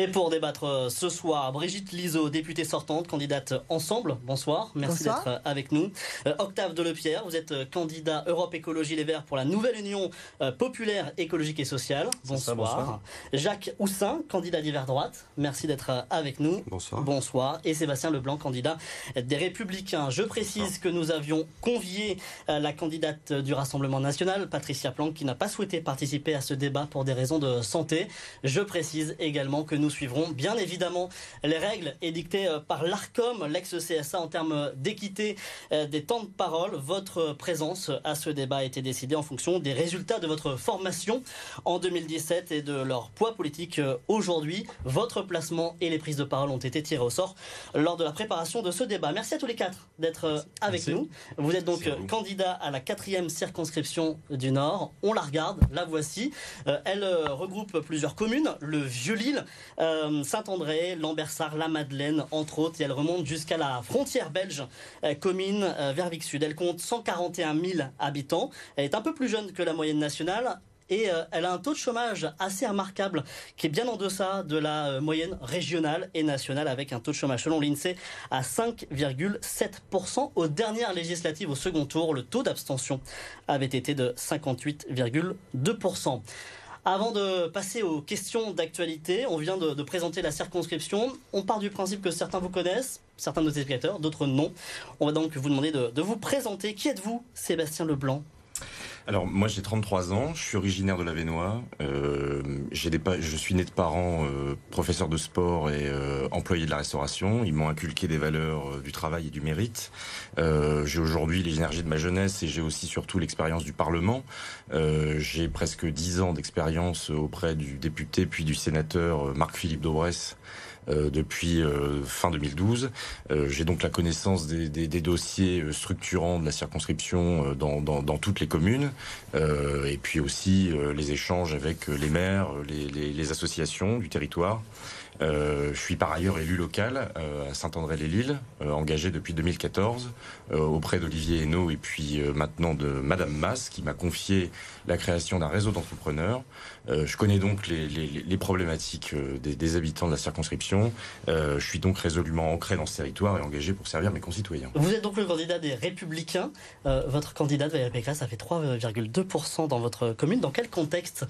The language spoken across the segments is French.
Et pour débattre ce soir, Brigitte Liseau, députée sortante, candidate Ensemble. Bonsoir, merci d'être avec nous. Octave Delepierre, vous êtes candidat Europe Écologie Les Verts pour la nouvelle Union populaire, écologique et sociale. Bonsoir. Bonsoir. Jacques Houssin, candidat d'hiver droite. Merci d'être avec nous. Bonsoir. Bonsoir. Et Sébastien Leblanc, candidat des Républicains. Je précise que nous avions convié la candidate du Rassemblement National, Patricia Planck, qui n'a pas souhaité participer à ce débat pour des raisons de santé. Je précise également que nous suivrons bien évidemment les règles édictées par l'ARCOM, l'ex-CSA, en termes d'équité des temps de parole. Votre présence à ce débat a été décidée en fonction des résultats de votre formation en 2017 et de leur poids politique aujourd'hui. Votre placement et les prises de parole ont été tirés au sort lors de la préparation de ce débat. Merci à tous les quatre d'être avec nous. Vous êtes donc candidat à la 4e circonscription du Nord. On la regarde, la voici. Elle regroupe plusieurs communes, le Vieux-Lille, Saint-André, Lambersart, La Madeleine, entre autres, et elle remonte jusqu'à la frontière belge, commune Vervic-Sud. Elle compte 141 000 habitants. Elle est un peu plus jeune que la moyenne nationale. Et elle a un taux de chômage assez remarquable qui est bien en deçà de la moyenne régionale et nationale, avec un taux de chômage selon l'INSEE à 5,7%. Aux dernières législatives, au second tour, le taux d'abstention avait été de 58,2%. Avant de passer aux questions d'actualité, on vient de présenter la circonscription. On part du principe que certains vous connaissent, certains de nos spectateurs, d'autres non. On va donc vous demander de vous présenter. Qui êtes-vous, Sébastien Leblanc ? Alors moi j'ai 33 ans, je suis originaire de la Vénois, je suis né de parents professeurs de sport et employés de la restauration. Ils m'ont inculqué des valeurs du travail et du mérite. J'ai aujourd'hui les énergies de ma jeunesse et j'ai aussi surtout l'expérience du Parlement. J'ai presque 10 ans d'expérience auprès du député puis du sénateur Marc-Philippe Daubresse. Depuis fin 2012. J'ai donc la connaissance des dossiers structurants de la circonscription dans toutes les communes, et puis aussi les échanges avec les maires, les associations du territoire. Je suis par ailleurs élu local à Saint-André-les-Lilles, engagé depuis 2014 auprès d'Olivier Hennault et puis maintenant de Madame Masse, qui m'a confié la création d'un réseau d'entrepreneurs. Je connais donc les problématiques des habitants de la circonscription. Je suis donc résolument ancré dans ce territoire et engagé pour servir mes concitoyens. Vous êtes donc le candidat des Républicains. Votre candidate Valérie Pécresse a fait 3,2% dans votre commune. Dans quel contexte,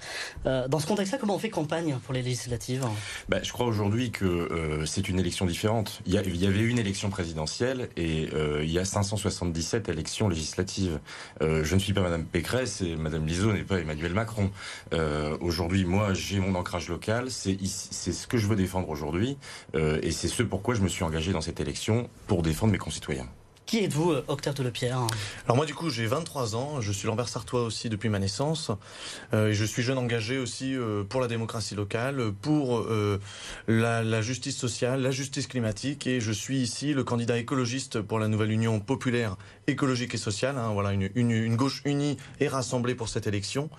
dans ce contexte-là, comment on fait campagne pour les législatives? Je crois aujourd'hui que c'est une élection différente. Il y avait une élection présidentielle et il y a 577 élections législatives. Je ne suis pas Madame Pécresse et Madame Liseau n'est pas Emmanuel Macron. Aujourd'hui, moi, j'ai mon ancrage local. C'est ce que je veux défendre aujourd'hui et c'est ce pourquoi je me suis engagé dans cette élection, pour défendre mes concitoyens. Qui êtes-vous, Octave Delepierre? Alors moi, du coup, j'ai 23 ans. Je suis Lambersartois aussi depuis ma naissance. Et je suis jeune engagé aussi pour la démocratie locale, pour la justice sociale, la justice climatique. Et je suis ici le candidat écologiste pour la nouvelle Union populaire, écologique et sociale. Voilà, une gauche unie et rassemblée pour cette élection.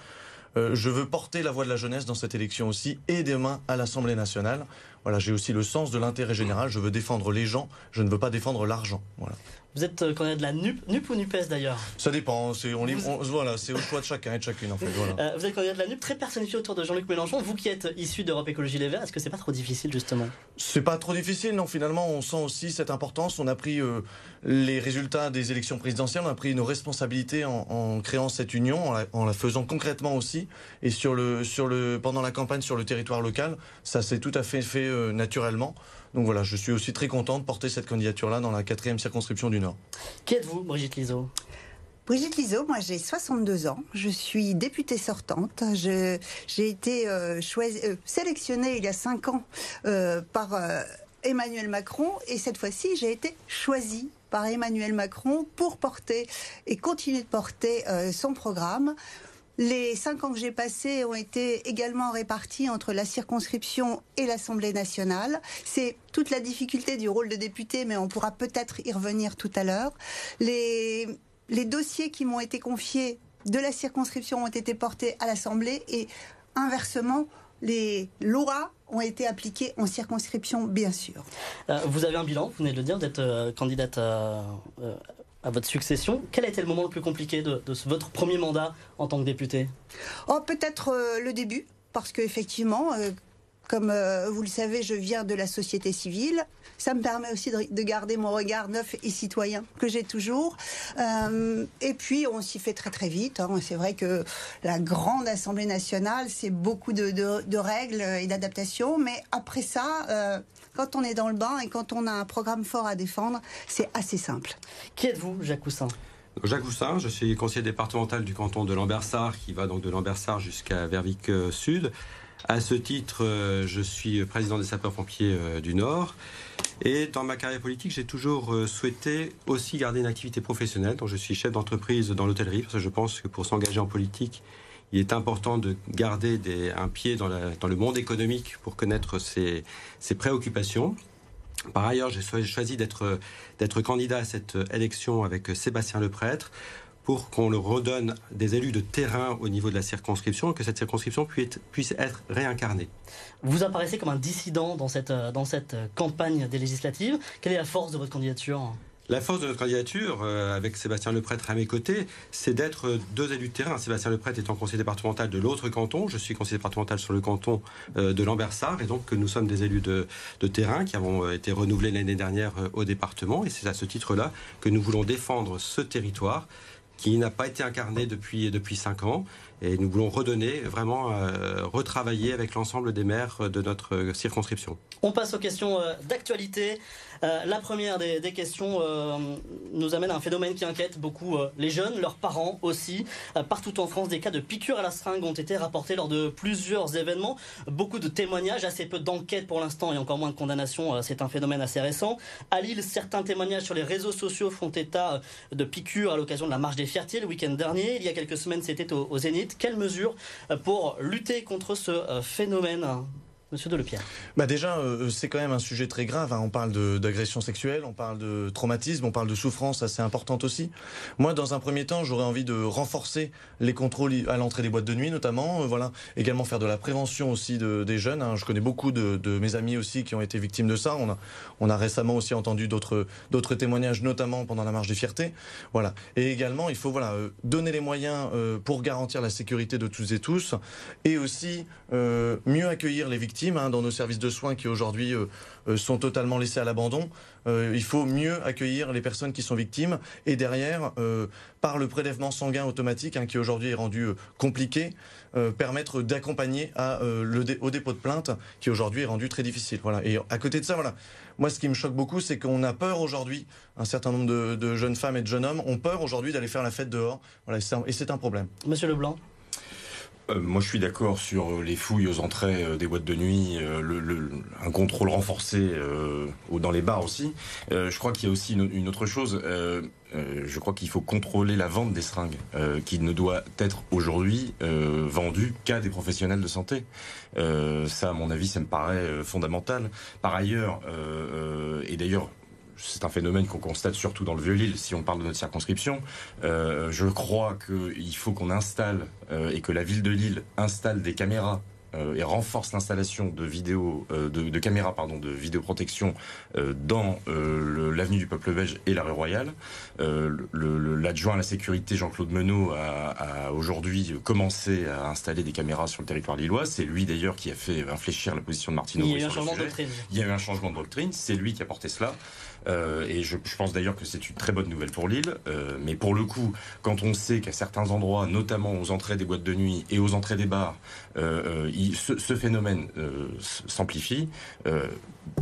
Je veux porter la voix de la jeunesse dans cette élection aussi, et demain à l'Assemblée nationale. Voilà, j'ai aussi le sens de l'intérêt général. Je veux défendre les gens, je ne veux pas défendre l'argent. Voilà. Vous êtes candidat de la NUP ou NUPES d'ailleurs? Ça dépend, c'est au choix de chacun et de chacune en fait. Voilà. Vous êtes candidat de la NUP, très personnifié autour de Jean-Luc Mélenchon. Vous qui êtes issu d'Europe Écologie Les Verts, est-ce que c'est pas trop difficile justement? C'est pas trop difficile, non, finalement on sent aussi cette importance. On a pris les résultats des élections présidentielles, on a pris nos responsabilités en créant cette union, en la faisant concrètement aussi. Et pendant la campagne sur le territoire local, ça s'est tout à fait fait naturellement. Donc voilà, je suis aussi très content de porter cette candidature-là dans la 4e circonscription du Nord. Qui êtes-vous, Brigitte Liseau? Brigitte Liseau, moi j'ai 62 ans, je suis députée sortante, j'ai été sélectionnée il y a 5 ans par Emmanuel Macron, et cette fois-ci j'ai été choisie par Emmanuel Macron pour porter et continuer de porter son programme. Les 5 ans que j'ai passés ont été également répartis entre la circonscription et l'Assemblée nationale. C'est toute la difficulté du rôle de député, mais on pourra peut-être y revenir tout à l'heure. Les dossiers qui m'ont été confiés de la circonscription ont été portés à l'Assemblée et inversement, les lois ont été appliquées en circonscription, bien sûr. Vous avez un bilan, vous venez de le dire, d'être candidate à votre succession. Quel a été le moment le plus compliqué de votre premier mandat en tant que député? Peut-être le début, parce qu'effectivement, Comme vous le savez, je viens de la société civile. Ça me permet aussi de garder mon regard neuf et citoyen que j'ai toujours. Et puis, on s'y fait très très vite. Hein. C'est vrai que la grande Assemblée nationale, c'est beaucoup de règles et d'adaptations. Mais après ça, quand on est dans le bain et quand on a un programme fort à défendre, c'est assez simple. Qui êtes-vous, Jacques Houssin ? Jacques Houssin, je suis conseiller départemental du canton de Lambersart, qui va donc de Lambersart jusqu'à Vervic-Sud. À ce titre, je suis président des sapeurs-pompiers du Nord. Et dans ma carrière politique, j'ai toujours souhaité aussi garder une activité professionnelle. Donc je suis chef d'entreprise dans l'hôtellerie, parce que je pense que pour s'engager en politique, il est important de garder un pied dans le monde économique pour connaître ses préoccupations. Par ailleurs, j'ai choisi d'être candidat à cette élection avec Sébastien Leprêtre pour qu'on le redonne des élus de terrain au niveau de la circonscription et que cette circonscription puisse être réincarnée. Vous apparaissez comme un dissident dans cette campagne des législatives. Quelle est la force de votre candidature ? La force de notre candidature, avec Sébastien Leprêtre à mes côtés, c'est d'être deux élus de terrain. Sébastien Leprêtre étant conseiller départemental de l'autre canton, je suis conseiller départemental sur le canton de Lambersart, et donc nous sommes des élus de terrain qui avons été renouvelés l'année dernière au département, et c'est à ce titre-là que nous voulons défendre ce territoire qui n'a pas été incarné depuis 5 ans, et nous voulons redonner, vraiment retravailler avec l'ensemble des maires de notre circonscription. On passe aux questions d'actualité. La première des questions nous amène à un phénomène qui inquiète beaucoup les jeunes, leurs parents aussi. Partout en France, des cas de piqûres à la seringue ont été rapportés lors de plusieurs événements. Beaucoup de témoignages, assez peu d'enquêtes pour l'instant et encore moins de condamnations. C'est un phénomène assez récent. À Lille, certains témoignages sur les réseaux sociaux font état de piqûres à l'occasion de la marche des Fierté le week-end dernier. Il y a quelques semaines, c'était au Zénith. Quelles mesures pour lutter contre ce phénomène, Monsieur Delepierre? Déjà, c'est quand même un sujet très grave. Hein. On parle d'agression sexuelle, on parle de traumatisme, on parle de souffrance assez importante aussi. Moi, dans un premier temps, j'aurais envie de renforcer les contrôles à l'entrée des boîtes de nuit, notamment. Voilà. Également faire de la prévention aussi des jeunes. Hein. Je connais beaucoup de mes amis aussi qui ont été victimes de ça. On a récemment aussi entendu d'autres témoignages, notamment pendant la marche des Fiertés. Voilà. Et également, il faut donner les moyens pour garantir la sécurité de toutes et tous, et aussi mieux accueillir les victimes dans nos services de soins qui aujourd'hui sont totalement laissés à l'abandon. Il faut mieux accueillir les personnes qui sont victimes, et derrière, par le prélèvement sanguin automatique qui aujourd'hui est rendu compliqué, permettre d'accompagner au dépôt de plainte qui aujourd'hui est rendu très difficile. Voilà. Et à côté de ça, moi ce qui me choque beaucoup, c'est qu'on a peur aujourd'hui, un certain nombre de jeunes femmes et de jeunes hommes ont peur aujourd'hui d'aller faire la fête dehors. Voilà, et c'est un problème. Monsieur Leblanc? Moi, je suis d'accord sur les fouilles aux entrées des boîtes de nuit, un contrôle renforcé dans les bars aussi. Je crois qu'il y a aussi une autre chose. Je crois qu'il faut contrôler la vente des seringues, qui ne doit être aujourd'hui vendue qu'à des professionnels de santé. Ça, à mon avis, ça me paraît fondamental. Par ailleurs, et d'ailleurs, c'est un phénomène qu'on constate surtout dans le Vieux-Lille, si on parle de notre circonscription. Je crois qu'il faut qu'on installe et que la ville de Lille installe des caméras et renforce l'installation de caméras de vidéoprotection dans l'avenue du Peuple-Belge et la rue Royale. L'adjoint à la sécurité, Jean-Claude Menot, a aujourd'hui commencé à installer des caméras sur le territoire lillois. C'est lui d'ailleurs qui a fait infléchir la position de Martine Aubry sur le sujet. Il y a eu un changement de doctrine, c'est lui qui a porté cela. Et je pense d'ailleurs que c'est une très bonne nouvelle pour Lille, mais pour le coup, quand on sait qu'à certains endroits, notamment aux entrées des boîtes de nuit et aux entrées des bars, ce phénomène s'amplifie.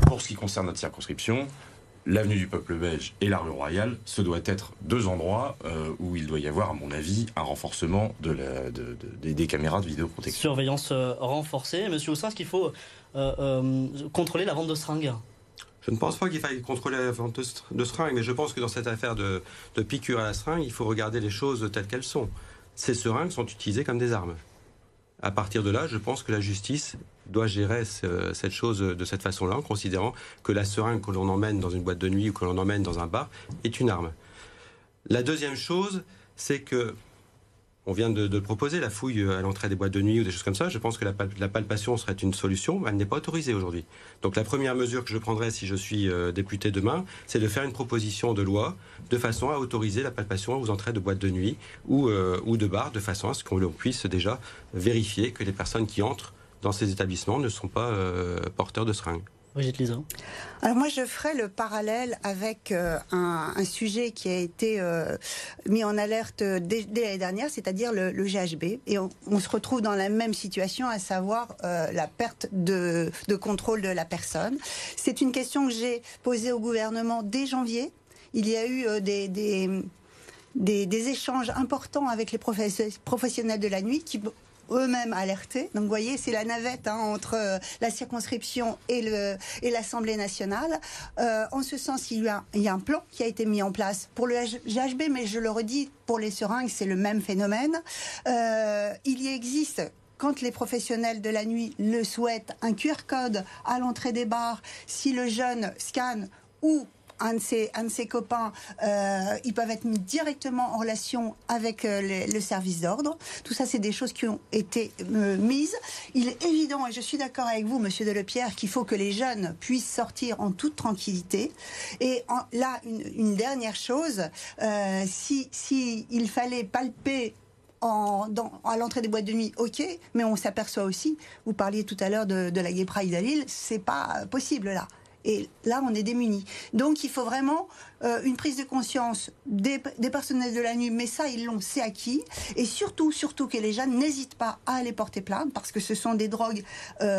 Pour ce qui concerne notre circonscription, l'avenue du Peuple-Belge et la rue Royale, ce doit être deux endroits où il doit y avoir, à mon avis, un renforcement des caméras de vidéoprotection. Surveillance renforcée. Monsieur Houssin, est-ce qu'il faut contrôler la vente de seringues? Je ne pense pas qu'il faille contrôler la vente de seringues, mais je pense que dans cette affaire de piqûre à la seringue, il faut regarder les choses telles qu'elles sont. Ces seringues sont utilisées comme des armes. À partir de là, je pense que la justice doit gérer cette chose de cette façon-là, en considérant que la seringue que l'on emmène dans une boîte de nuit ou que l'on emmène dans un bar est une arme. La deuxième chose, c'est que, on vient de proposer la fouille à l'entrée des boîtes de nuit ou des choses comme ça. Je pense que la palpation serait une solution, mais elle n'est pas autorisée aujourd'hui. Donc la première mesure que je prendrai si je suis député demain, c'est de faire une proposition de loi de façon à autoriser la palpation aux entrées de boîtes de nuit ou de bars, de façon à ce qu'on puisse déjà vérifier que les personnes qui entrent dans ces établissements ne sont pas porteurs de seringues. Brigitte Liseau. Alors moi je ferai le parallèle avec un sujet qui a été mis en alerte dès l'année dernière, c'est-à-dire le GHB. Et on se retrouve dans la même situation, à savoir la perte de contrôle de la personne. C'est une question que j'ai posée au gouvernement dès janvier. Il y a eu des échanges importants avec les professionnels de la nuit qui... eux-mêmes alertés. Donc vous voyez, c'est la navette entre la circonscription et l'Assemblée nationale. En ce sens, il y a un plan qui a été mis en place pour le GHB, mais je le redis, pour les seringues, c'est le même phénomène. Il y existe, quand les professionnels de la nuit le souhaitent, un QR code à l'entrée des bars. Si le jeune scanne ou un de ses copains, ils peuvent être mis directement en relation avec le service d'ordre. Tout ça, c'est des choses qui ont été mises. Il est évident, et je suis d'accord avec vous, Monsieur Delepierre, qu'il faut que les jeunes puissent sortir en toute tranquillité. Et une dernière chose, si il fallait palper à l'entrée des boîtes de nuit, ok, mais on s'aperçoit aussi, vous parliez tout à l'heure de la Gay Pride à Lille, c'est pas possible là. Et là, on est démunis. Donc, il faut vraiment une prise de conscience des personnels de la nuit. Mais ça, ils l'ont, c'est acquis. Et surtout que les jeunes n'hésitent pas à aller porter plainte, parce que ce sont des drogues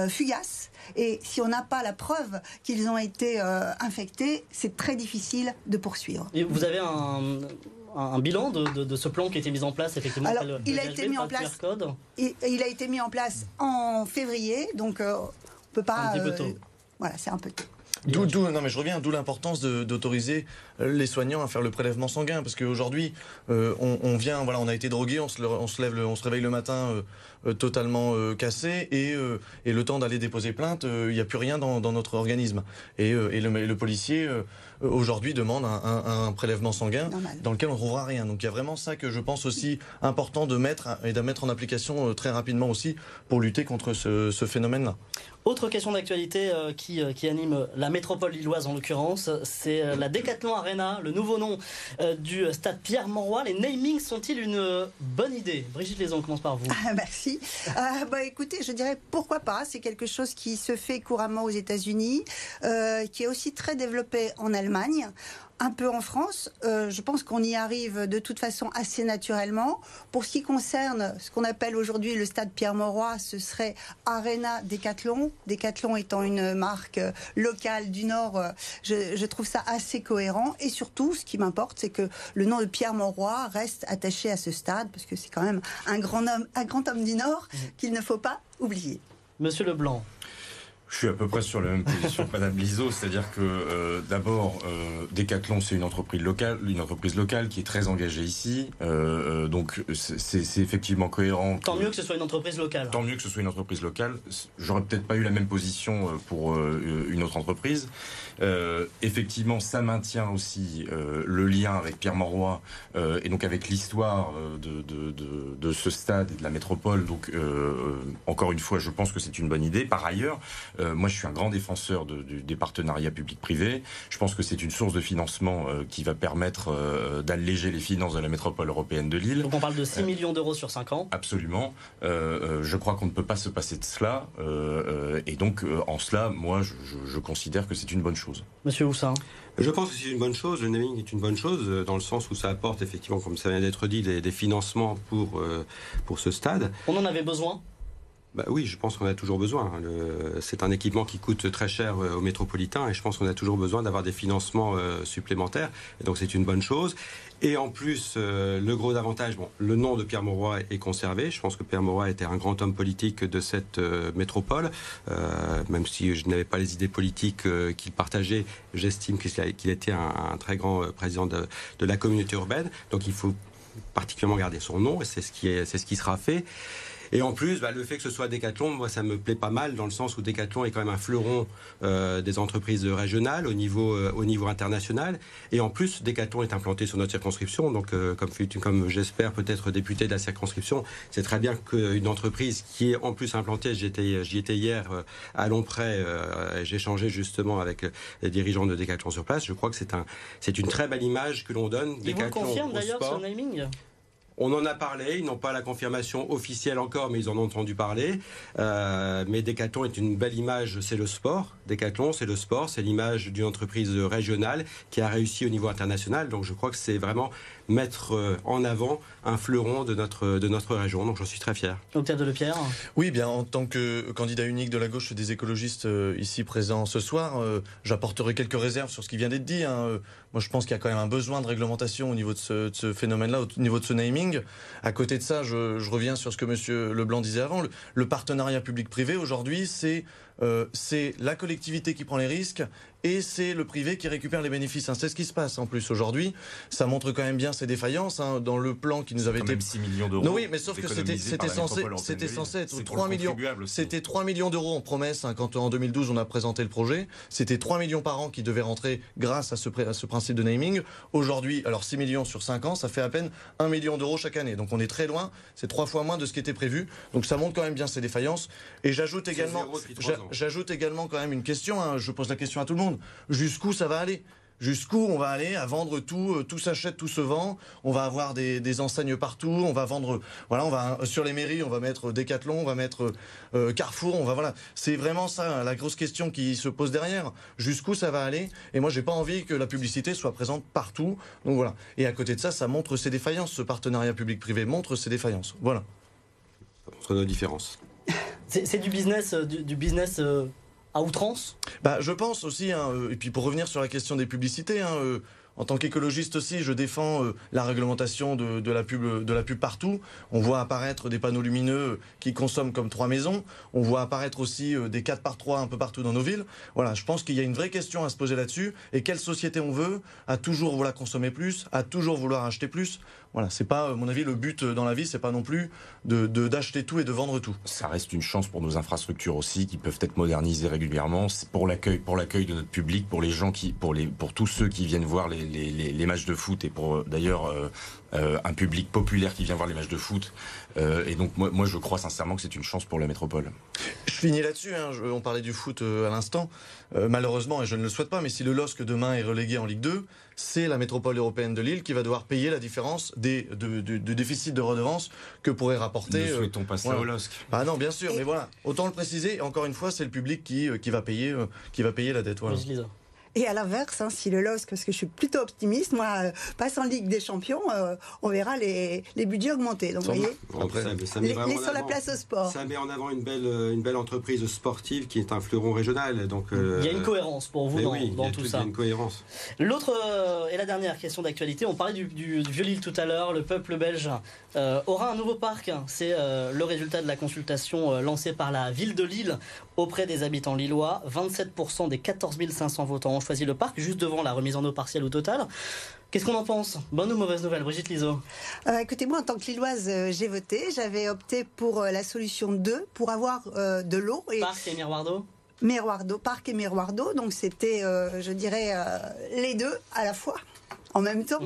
fugaces. Et si on n'a pas la preuve qu'ils ont été infectés, c'est très difficile de poursuivre. Et vous avez un bilan de ce plan qui a été mis en place, effectivement. Alors, il a été mis en place en février. Donc, on peut pas... Un petit peu tôt. Voilà, c'est un peu tôt. D'où l'importance d'autoriser les soignants à faire le prélèvement sanguin, parce qu'aujourd'hui on vient, voilà, on a été drogué, on se réveille le matin totalement cassé et le temps d'aller déposer plainte, il n'y a plus rien dans notre organisme et le policier aujourd'hui demande un prélèvement sanguin dans lequel on ne trouvera rien. Donc il y a vraiment ça que je pense aussi important de mettre et de mettre en application très rapidement aussi pour lutter contre ce phénomène-là. Autre question d'actualité qui anime la métropole lilloise en l'occurrence, c'est la Decathlon Arena, le nouveau nom du stade Pierre Mauroy. Les namings sont-ils une bonne idée? Brigitte Liseau, on commence par vous. Merci. Écoutez, je dirais pourquoi pas. C'est quelque chose qui se fait couramment aux États-Unis, qui est aussi très développé en Allemagne. Un peu en France, je pense qu'on y arrive de toute façon assez naturellement. Pour ce qui concerne ce qu'on appelle aujourd'hui le stade Pierre Mauroy, ce serait Arena Decathlon. Decathlon étant une marque locale du Nord, je trouve ça assez cohérent. Et surtout, ce qui m'importe, c'est que le nom de Pierre Mauroy reste attaché à ce stade, parce que c'est quand même un grand homme du Nord qu'il ne faut pas oublier. Monsieur Leblanc. Je suis à peu près sur la même position que Madame Liseau, c'est-à-dire que d'abord, Decathlon, c'est une entreprise locale qui est très engagée ici, donc c'est effectivement cohérent. Tant mieux que ce soit une entreprise locale. Tant mieux que ce soit une entreprise locale. J'aurais peut-être pas eu la même position pour une autre entreprise. Effectivement, ça maintient aussi le lien avec Pierre Mauroy et donc avec l'histoire de ce stade et de la métropole. Donc, encore une fois, je pense que c'est une bonne idée. Par ailleurs, moi, je suis un grand défenseur des partenariats publics-privés. Je pense que c'est une source de financement qui va permettre d'alléger les finances de la métropole européenne de Lille. Donc on parle de 6 millions d'euros sur 5 ans. Absolument. Je crois qu'on ne peut pas se passer de cela. Et donc, en cela, moi, je considère que c'est une bonne chose. Monsieur Houssin. Je pense que c'est une bonne chose. Le naming est une bonne chose dans le sens où ça apporte, effectivement, comme ça vient d'être dit, des financements pour ce stade. On en avait besoin ? Bah oui, je pense qu'on a toujours besoin. C'est un équipement qui coûte très cher aux métropolitains et je pense qu'on a toujours besoin d'avoir des financements supplémentaires. Et donc c'est une bonne chose. Et en plus, le gros avantage, le nom de Pierre Mauroy est conservé. Je pense que Pierre Mauroy était un grand homme politique de cette métropole. Même si je n'avais pas les idées politiques qu'il partageait, j'estime qu'il était un très grand président de la communauté urbaine. Donc il faut particulièrement garder son nom et c'est ce qui sera fait. Et en plus, le fait que ce soit Decathlon, moi, ça me plaît pas mal, dans le sens où Decathlon est quand même un fleuron des entreprises régionales au niveau international. Et en plus, Decathlon est implanté sur notre circonscription. Donc, comme j'espère peut-être député de la circonscription, c'est très bien qu'une entreprise qui est en plus implantée, j'y étais hier à Longpré, j'ai échangé justement avec les dirigeants de Decathlon sur place. Je crois que c'est une très belle image que l'on donne. Ils vous confirment d'ailleurs ce naming ? On en a parlé, ils n'ont pas la confirmation officielle encore, mais ils en ont entendu parler. Mais Decathlon est une belle image, c'est le sport. Decathlon, c'est le sport, c'est l'image d'une entreprise régionale qui a réussi au niveau international. Donc je crois que c'est vraiment mettre en avant un fleuron de notre région. Donc j'en suis très fier. Octave Delepierre. Oui, bien, en tant que candidat unique de la gauche des écologistes ici présents ce soir, j'apporterai quelques réserves sur ce qui vient d'être dit. Moi, je pense qu'il y a quand même un besoin de réglementation au niveau de ce phénomène-là, au niveau de ce naming. À côté de ça, je reviens sur ce que M. Leblanc disait avant. Le partenariat public-privé, aujourd'hui, c'est la collectivité qui prend les risques et c'est le privé qui récupère les bénéfices. C'est ce qui se passe en plus aujourd'hui. Ça montre quand même bien ces défaillances dans le plan qui nous avait été... 6 millions d'euros. Non, oui, mais sauf que c'était censé être 3 millions. C'était 3 millions d'euros en promesse quand en 2012 on a présenté le projet. C'était 3 millions par an qui devaient rentrer grâce à ce principe de naming. Aujourd'hui, alors 6 millions sur 5 ans, ça fait à peine 1 million d'euros chaque année. Donc on est très loin. C'est 3 fois moins de ce qui était prévu. Donc ça montre quand même bien ces défaillances. Et j'ajoute également quand même une question. Je pose la question à tout le monde. Jusqu'où ça va aller ? Jusqu'où on va aller à vendre tout s'achète, tout se vend. On va avoir des enseignes partout. On va vendre, voilà, sur les mairies, on va mettre Decathlon, on va mettre Carrefour, voilà. C'est vraiment ça la grosse question qui se pose derrière. Jusqu'où ça va aller ? Et moi, j'ai pas envie que la publicité soit présente partout. Donc voilà. Et à côté de ça, ça montre ses défaillances. Ce partenariat public-privé montre ses défaillances. Voilà. Entre nos différences. C'est du business, à outrance ? Je pense aussi, et puis pour revenir sur la question des publicités, en tant qu'écologiste aussi, je défends la réglementation de la pub partout. On voit apparaître des panneaux lumineux qui consomment comme 3 maisons. On voit apparaître aussi des 4x3 un peu partout dans nos villes. Voilà, je pense qu'il y a une vraie question à se poser là-dessus. Et quelle société on veut, à toujours vouloir consommer plus, à toujours vouloir acheter plus. Voilà, c'est pas, à mon avis, le but dans la vie, c'est pas non plus d'acheter tout et de vendre tout. Ça reste une chance pour nos infrastructures aussi, qui peuvent être modernisées régulièrement. C'est pour l'accueil de notre public, pour les gens pour tous ceux qui viennent voir les matchs de foot, et pour d'ailleurs un public populaire qui vient voir les matchs de foot. Et donc moi je crois sincèrement que c'est une chance pour la métropole. Je finis là-dessus, on parlait du foot à l'instant. Malheureusement, et je ne le souhaite pas, mais si le LOSC demain est relégué en Ligue 2, c'est la métropole européenne de Lille qui va devoir payer la différence du déficit de redevance que pourrait rapporter... Ne souhaitons pas ça au LOSC. Ah non, bien sûr, mais voilà. Autant le préciser, encore une fois, c'est le public qui va payer la dette. Voilà. Et à l'inverse, si le LOSC, parce que je suis plutôt optimiste, moi, passe en Ligue des Champions, on verra les budgets augmenter. Donc, vous voyez, laissons la place au sport. Ça met en avant une belle entreprise sportive qui est un fleuron régional. Donc, il y a une cohérence pour vous dans tout ça. Il y a une cohérence. L'autre et la dernière question d'actualité, on parlait du Vieux-Lille tout à l'heure, le peuple belge aura un nouveau parc. C'est le résultat de la consultation lancée par la ville de Lille auprès des habitants lillois. 27% des 14 500 votants ont choisi le parc, juste devant la remise en eau partielle ou totale. Qu'est-ce qu'on en pense ? Bonne ou mauvaise nouvelle, Brigitte Liseau ? Écoutez, moi, en tant que Lilloise, j'ai voté. J'avais opté pour la solution 2, pour avoir de l'eau. Parc et miroir d'eau ? Miroir d'eau, parc et miroir d'eau. Donc c'était, je dirais, les deux à la fois, en même temps.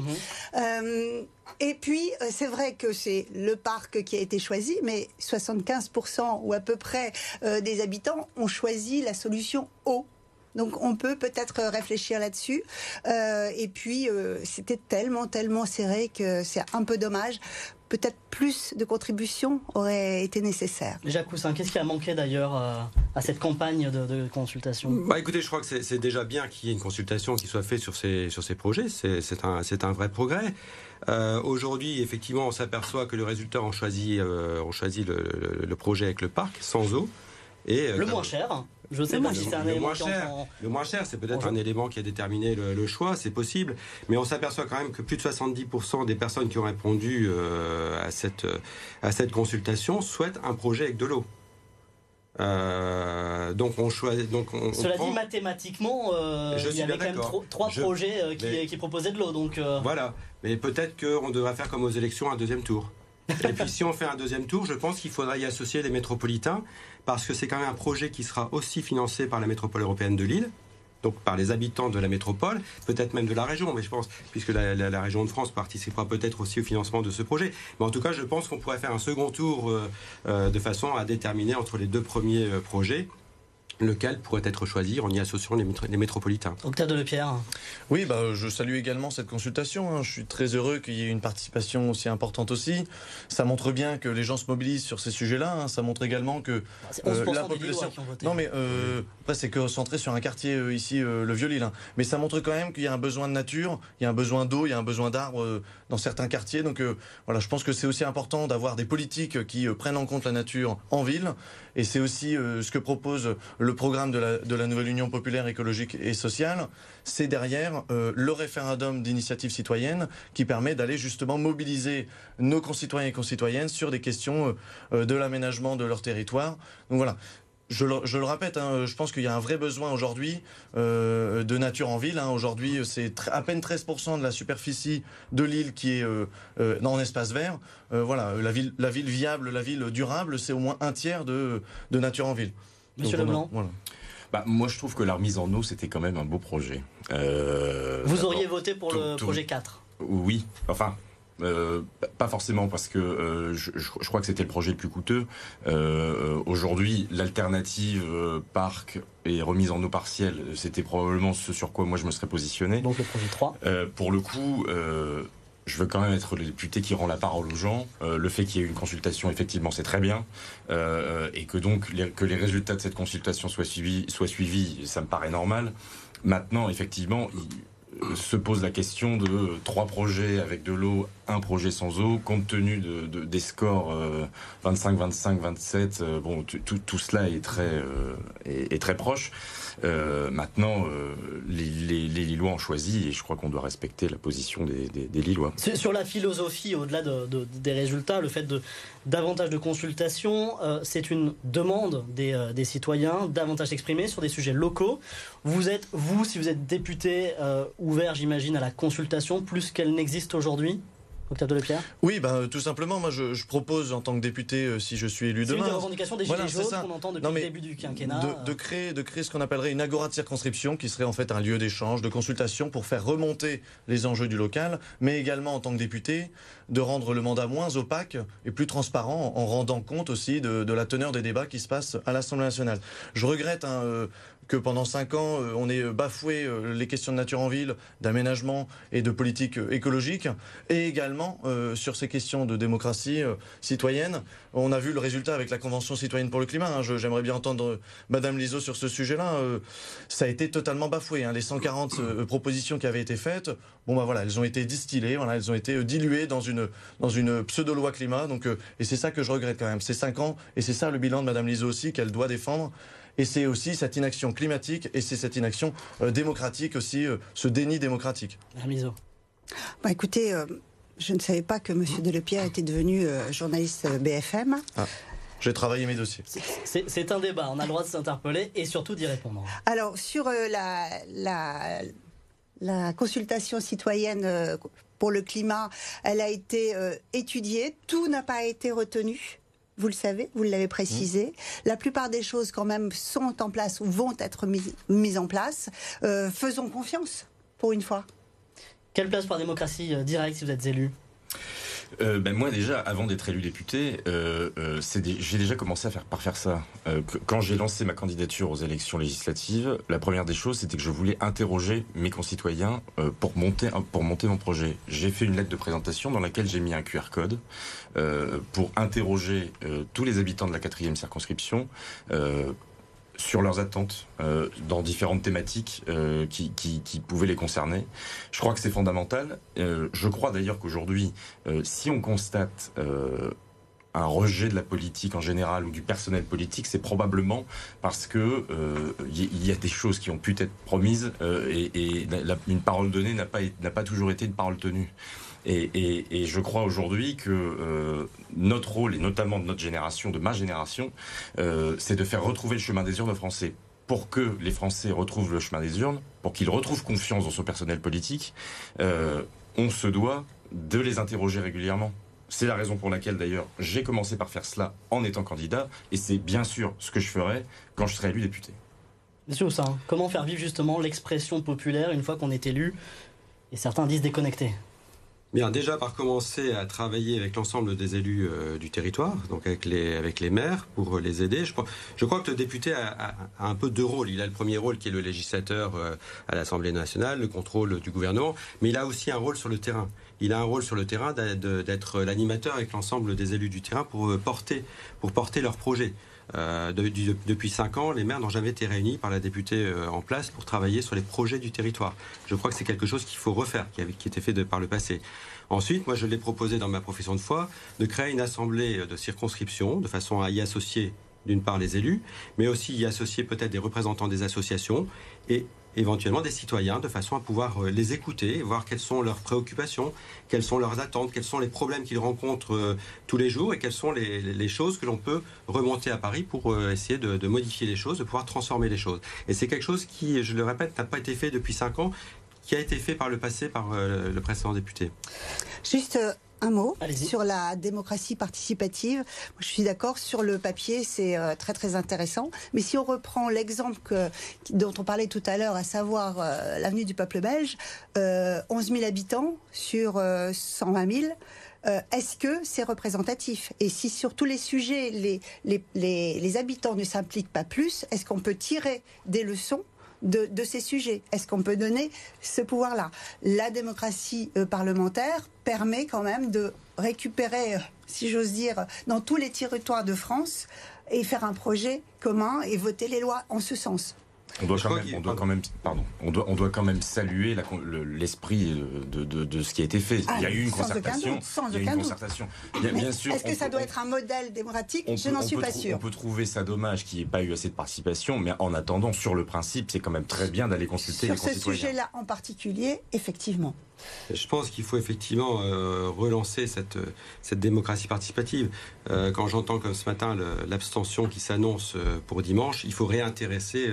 Et puis, c'est vrai que c'est le parc qui a été choisi, mais 75% ou à peu près des habitants ont choisi la solution eau. Donc on peut-être réfléchir là-dessus. Et puis c'était tellement serré que c'est un peu dommage. Peut-être plus de contributions auraient été nécessaires. Jacques Houssin, qu'est-ce qui a manqué d'ailleurs à cette campagne de consultation ? Écoutez, je crois que c'est déjà bien qu'il y ait une consultation qui soit faite sur ces projets. C'est un vrai progrès. Aujourd'hui, effectivement, on s'aperçoit que le résultat, on choisit le projet avec le parc, sans eau. Et le moins cher, je sais pas si c'est un élément. Le moins cher, c'est peut-être un élément qui a déterminé le choix, c'est possible. Mais on s'aperçoit quand même que plus de 70% des personnes qui ont répondu à cette consultation souhaitent un projet avec de l'eau. Donc on choisit. Cela dit, mathématiquement, il y avait quand même trois projets qui proposaient de l'eau. Donc voilà. Mais peut-être qu'on devrait faire comme aux élections un deuxième tour. Et puis si on fait un deuxième tour, je pense qu'il faudra y associer les métropolitains, parce que c'est quand même un projet qui sera aussi financé par la métropole européenne de Lille, donc par les habitants de la métropole, peut-être même de la région, mais je pense, puisque la région de France participera peut-être aussi au financement de ce projet. Mais en tout cas, je pense qu'on pourrait faire un second tour de façon à déterminer entre les deux premiers projets lequel pourrait être choisi en y associant les métropolitains. Octave Delepierre. Oui, je salue également cette consultation. Je suis très heureux qu'il y ait une participation aussi importante aussi. Ça montre bien que les gens se mobilisent sur ces sujets-là. Ça montre également que la population... Qui ont voté. Non, mais après, c'est que centré sur un quartier ici, le Vieux-Lille. Mais ça montre quand même qu'il y a un besoin de nature, il y a un besoin d'eau, il y a un besoin d'arbres dans certains quartiers. Donc voilà, je pense que c'est aussi important d'avoir des politiques qui prennent en compte la nature en ville. Et c'est aussi ce que propose le programme de la nouvelle Union populaire écologique et sociale. C'est derrière le référendum d'initiative citoyenne qui permet d'aller justement mobiliser nos concitoyens et concitoyennes sur des questions de l'aménagement de leur territoire. Donc voilà. Je le répète, je pense qu'il y a un vrai besoin aujourd'hui de nature en ville. Aujourd'hui, c'est à peine 13% de la superficie de l'île qui est en espace vert. Voilà, la ville viable, la ville durable, c'est au moins un tiers de nature en ville. Monsieur Leblanc. Voilà. Moi, je trouve que la remise en eau, c'était quand même un beau projet. Vous auriez voté pour le projet 4 ? Oui, enfin... pas forcément parce que je crois que c'était le projet le plus coûteux. Aujourd'hui, l'alternative parc et remise en eau partielle, c'était probablement ce sur quoi moi je me serais positionné. Donc le projet 3. Pour le coup... Je veux quand même être le député qui rend la parole aux gens. Le fait qu'il y ait eu une consultation, effectivement, c'est très bien. Et que donc que les résultats de cette consultation soient suivis, ça me paraît normal. Maintenant, effectivement, se pose la question de 3 projets avec de l'eau, un projet sans eau, compte tenu des scores 25, 25, 27. Tout cela est très proche. Maintenant, les Lillois ont choisi et je crois qu'on doit respecter la position des Lillois. Sur la philosophie, au-delà des résultats, le fait de davantage de consultations, c'est une demande des citoyens davantage exprimée sur des sujets locaux. Si vous êtes député, ouvert, j'imagine, à la consultation plus qu'elle n'existe aujourd'hui ? Octave Delepierre ? Oui, tout simplement, moi je propose en tant que député, si je suis élu demain... C'est une revendication des Gilets jaunes qu'on entend depuis le début du quinquennat. De créer ce qu'on appellerait une agora de circonscription qui serait en fait un lieu d'échange, de consultation pour faire remonter les enjeux du local, mais également en tant que député, de rendre le mandat moins opaque et plus transparent en rendant compte aussi de la teneur des débats qui se passent à l'Assemblée nationale. Je regrette... que pendant 5 ans, on ait bafoué les questions de nature en ville, d'aménagement et de politique écologique, et également sur ces questions de démocratie citoyenne. On a vu le résultat avec la Convention citoyenne pour le climat. J'aimerais bien entendre Madame Liseau sur ce sujet-là. Ça a été totalement bafoué. Les 140 propositions qui avaient été faites, elles ont été distillées, elles ont été diluées dans une pseudo-loi climat. Donc, et c'est ça que je regrette quand même, ces 5 ans, et c'est ça le bilan de Madame Liseau aussi qu'elle doit défendre. Et c'est aussi cette inaction climatique et c'est cette inaction démocratique aussi, ce déni démocratique. Madame Liseau. Écoutez, je ne savais pas que M. Delepierre était devenu journaliste BFM. J'ai travaillé mes dossiers. C'est un débat, on a le droit de s'interpeller et surtout d'y répondre. Alors, sur la consultation citoyenne pour le climat, elle a été étudiée, tout n'a pas été retenu. Vous le savez, vous l'avez précisé. La plupart des choses, quand même, sont en place ou vont être mises en place. Faisons confiance, pour une fois. Quelle place pour la démocratie directe si vous êtes élu ? Moi déjà, avant d'être élu député, j'ai déjà commencé par faire ça. Quand j'ai lancé ma candidature aux élections législatives, la première des choses, c'était que je voulais interroger mes concitoyens pour monter mon projet. J'ai fait une lettre de présentation dans laquelle j'ai mis un QR code pour interroger tous les habitants de la 4e circonscription sur leurs attentes dans différentes thématiques qui pouvaient les concerner. Je crois que c'est fondamental. Je crois d'ailleurs qu'aujourd'hui, si on constate un rejet de la politique en général ou du personnel politique, c'est probablement parce que il y a des choses qui ont pu être promises une parole donnée n'a pas toujours été une parole tenue. Et je crois aujourd'hui que notre rôle, et notamment de notre génération, de ma génération, c'est de faire retrouver le chemin des urnes aux Français. Pour que les Français retrouvent le chemin des urnes, pour qu'ils retrouvent confiance dans ce personnel politique, on se doit de les interroger régulièrement. C'est la raison pour laquelle, d'ailleurs, j'ai commencé par faire cela en étant candidat, et c'est bien sûr ce que je ferai quand je serai élu député. Monsieur Houssin, comment faire vivre justement l'expression populaire une fois qu'on est élu, et certains disent déconnecté ? Bien, déjà par commencer à travailler avec l'ensemble des élus du territoire, donc avec les maires, pour les aider. Je crois que le député a un peu deux rôles. Il a le premier rôle qui est le législateur à l'Assemblée nationale, le contrôle du gouvernement, mais il a aussi un rôle sur le terrain. Il a un rôle sur le terrain d'être l'animateur avec l'ensemble des élus du terrain pour porter leurs projets. Depuis 5 ans, les maires n'ont jamais été réunis par la députée en place pour travailler sur les projets du territoire. Je crois que c'est quelque chose qu'il faut refaire, qui était fait par le passé. Ensuite, moi je l'ai proposé dans ma profession de foi, de créer une assemblée de circonscription, de façon à y associer d'une part les élus, mais aussi y associer peut-être des représentants des associations et éventuellement des citoyens, de façon à pouvoir les écouter, voir quelles sont leurs préoccupations, quelles sont leurs attentes, quels sont les problèmes qu'ils rencontrent tous les jours et quelles sont les choses que l'on peut remonter à Paris pour essayer de modifier les choses, de pouvoir transformer les choses. Et c'est quelque chose qui, je le répète, n'a pas été fait depuis 5 ans, qui a été fait par le passé par le précédent député. Juste un mot sur la démocratie participative. Moi, je suis d'accord, sur le papier, c'est très très intéressant. Mais si on reprend l'exemple dont on parlait tout à l'heure, à savoir l'avenue du Peuple belge, 11 000 habitants sur 120 000, est-ce que c'est représentatif? Et si sur tous les sujets, les habitants ne s'impliquent pas plus, est-ce qu'on peut tirer des leçons de ces sujets? Est-ce qu'on peut donner ce pouvoir-là? La démocratie parlementaire permet quand même de récupérer, si j'ose dire, dans tous les territoires de France et faire un projet commun et voter les lois en ce sens. On doit quand même saluer l'esprit de ce qui a été fait. Il y a eu une concertation. Est-ce que ça doit être un modèle démocratique? Je n'en suis pas sûr. On peut trouver ça dommage qu'il n'y ait pas eu assez de participation, mais en attendant, sur le principe, c'est quand même très bien d'aller consulter les concitoyens. Sur ce sujet-là en particulier, effectivement. Je pense qu'il faut effectivement relancer cette démocratie participative. Quand j'entends comme ce matin l'abstention qui s'annonce pour dimanche, il faut réintéresser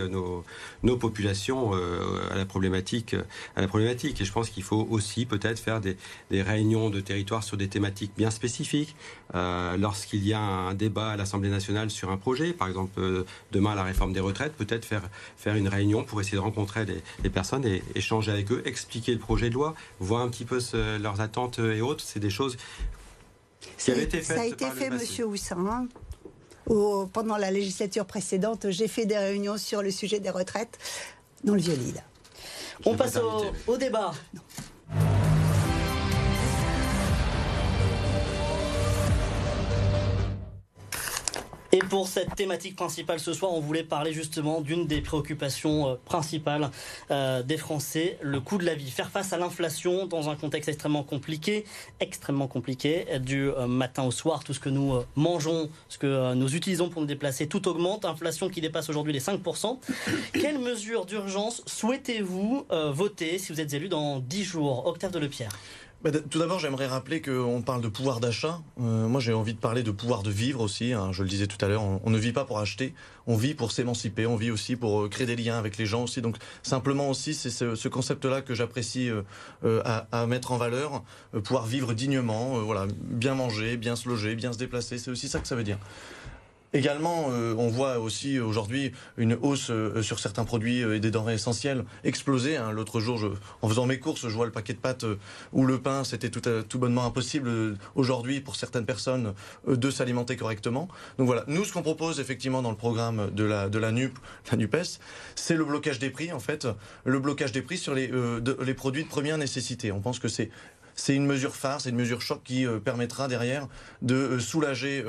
nos populations à la problématique. Et je pense qu'il faut aussi peut-être faire des réunions de territoire sur des thématiques bien spécifiques. Lorsqu'il y a un débat à l'Assemblée nationale sur un projet, par exemple demain la réforme des retraites, peut-être faire une réunion pour essayer de rencontrer les personnes et échanger avec eux, expliquer le projet de loi, voir un petit peu leurs attentes et autres. C'est des choses qui avaient été faites. Ça a été fait, monsieur Houssin, hein. Pendant la législature précédente, j'ai fait des réunions sur le sujet des retraites dans le Vieux-Lille. On passe au débat. Non. Et pour cette thématique principale ce soir, on voulait parler justement d'une des préoccupations principales des Français, le coût de la vie. Faire face à l'inflation dans un contexte extrêmement compliqué, du matin au soir, tout ce que nous mangeons, ce que nous utilisons pour nous déplacer, tout augmente, inflation qui dépasse aujourd'hui les 5%. Quelles mesures d'urgence souhaitez-vous voter si vous êtes élu dans 10 jours? Octave Delepierre. Tout d'abord, j'aimerais rappeler qu'on parle de pouvoir d'achat. Moi, j'ai envie de parler de pouvoir de vivre aussi. Hein. Je le disais tout à l'heure, on ne vit pas pour acheter, on vit pour s'émanciper, on vit aussi pour créer des liens avec les gens aussi. Donc, simplement aussi, c'est ce concept-là que j'apprécie à mettre en valeur. Pouvoir vivre dignement, voilà, bien manger, bien se loger, bien se déplacer. C'est aussi ça que ça veut dire. Également, on voit aussi aujourd'hui une hausse sur certains produits et des denrées essentielles exploser. Hein. L'autre jour, en faisant mes courses, je vois le paquet de pâtes ou le pain, c'était tout bonnement impossible aujourd'hui pour certaines personnes de s'alimenter correctement. Donc voilà, nous ce qu'on propose effectivement dans le programme de la NUPES, c'est le blocage des prix en fait, le blocage des prix sur les produits de première nécessité. On pense que c'est une mesure phare, c'est une mesure choc qui permettra derrière de soulager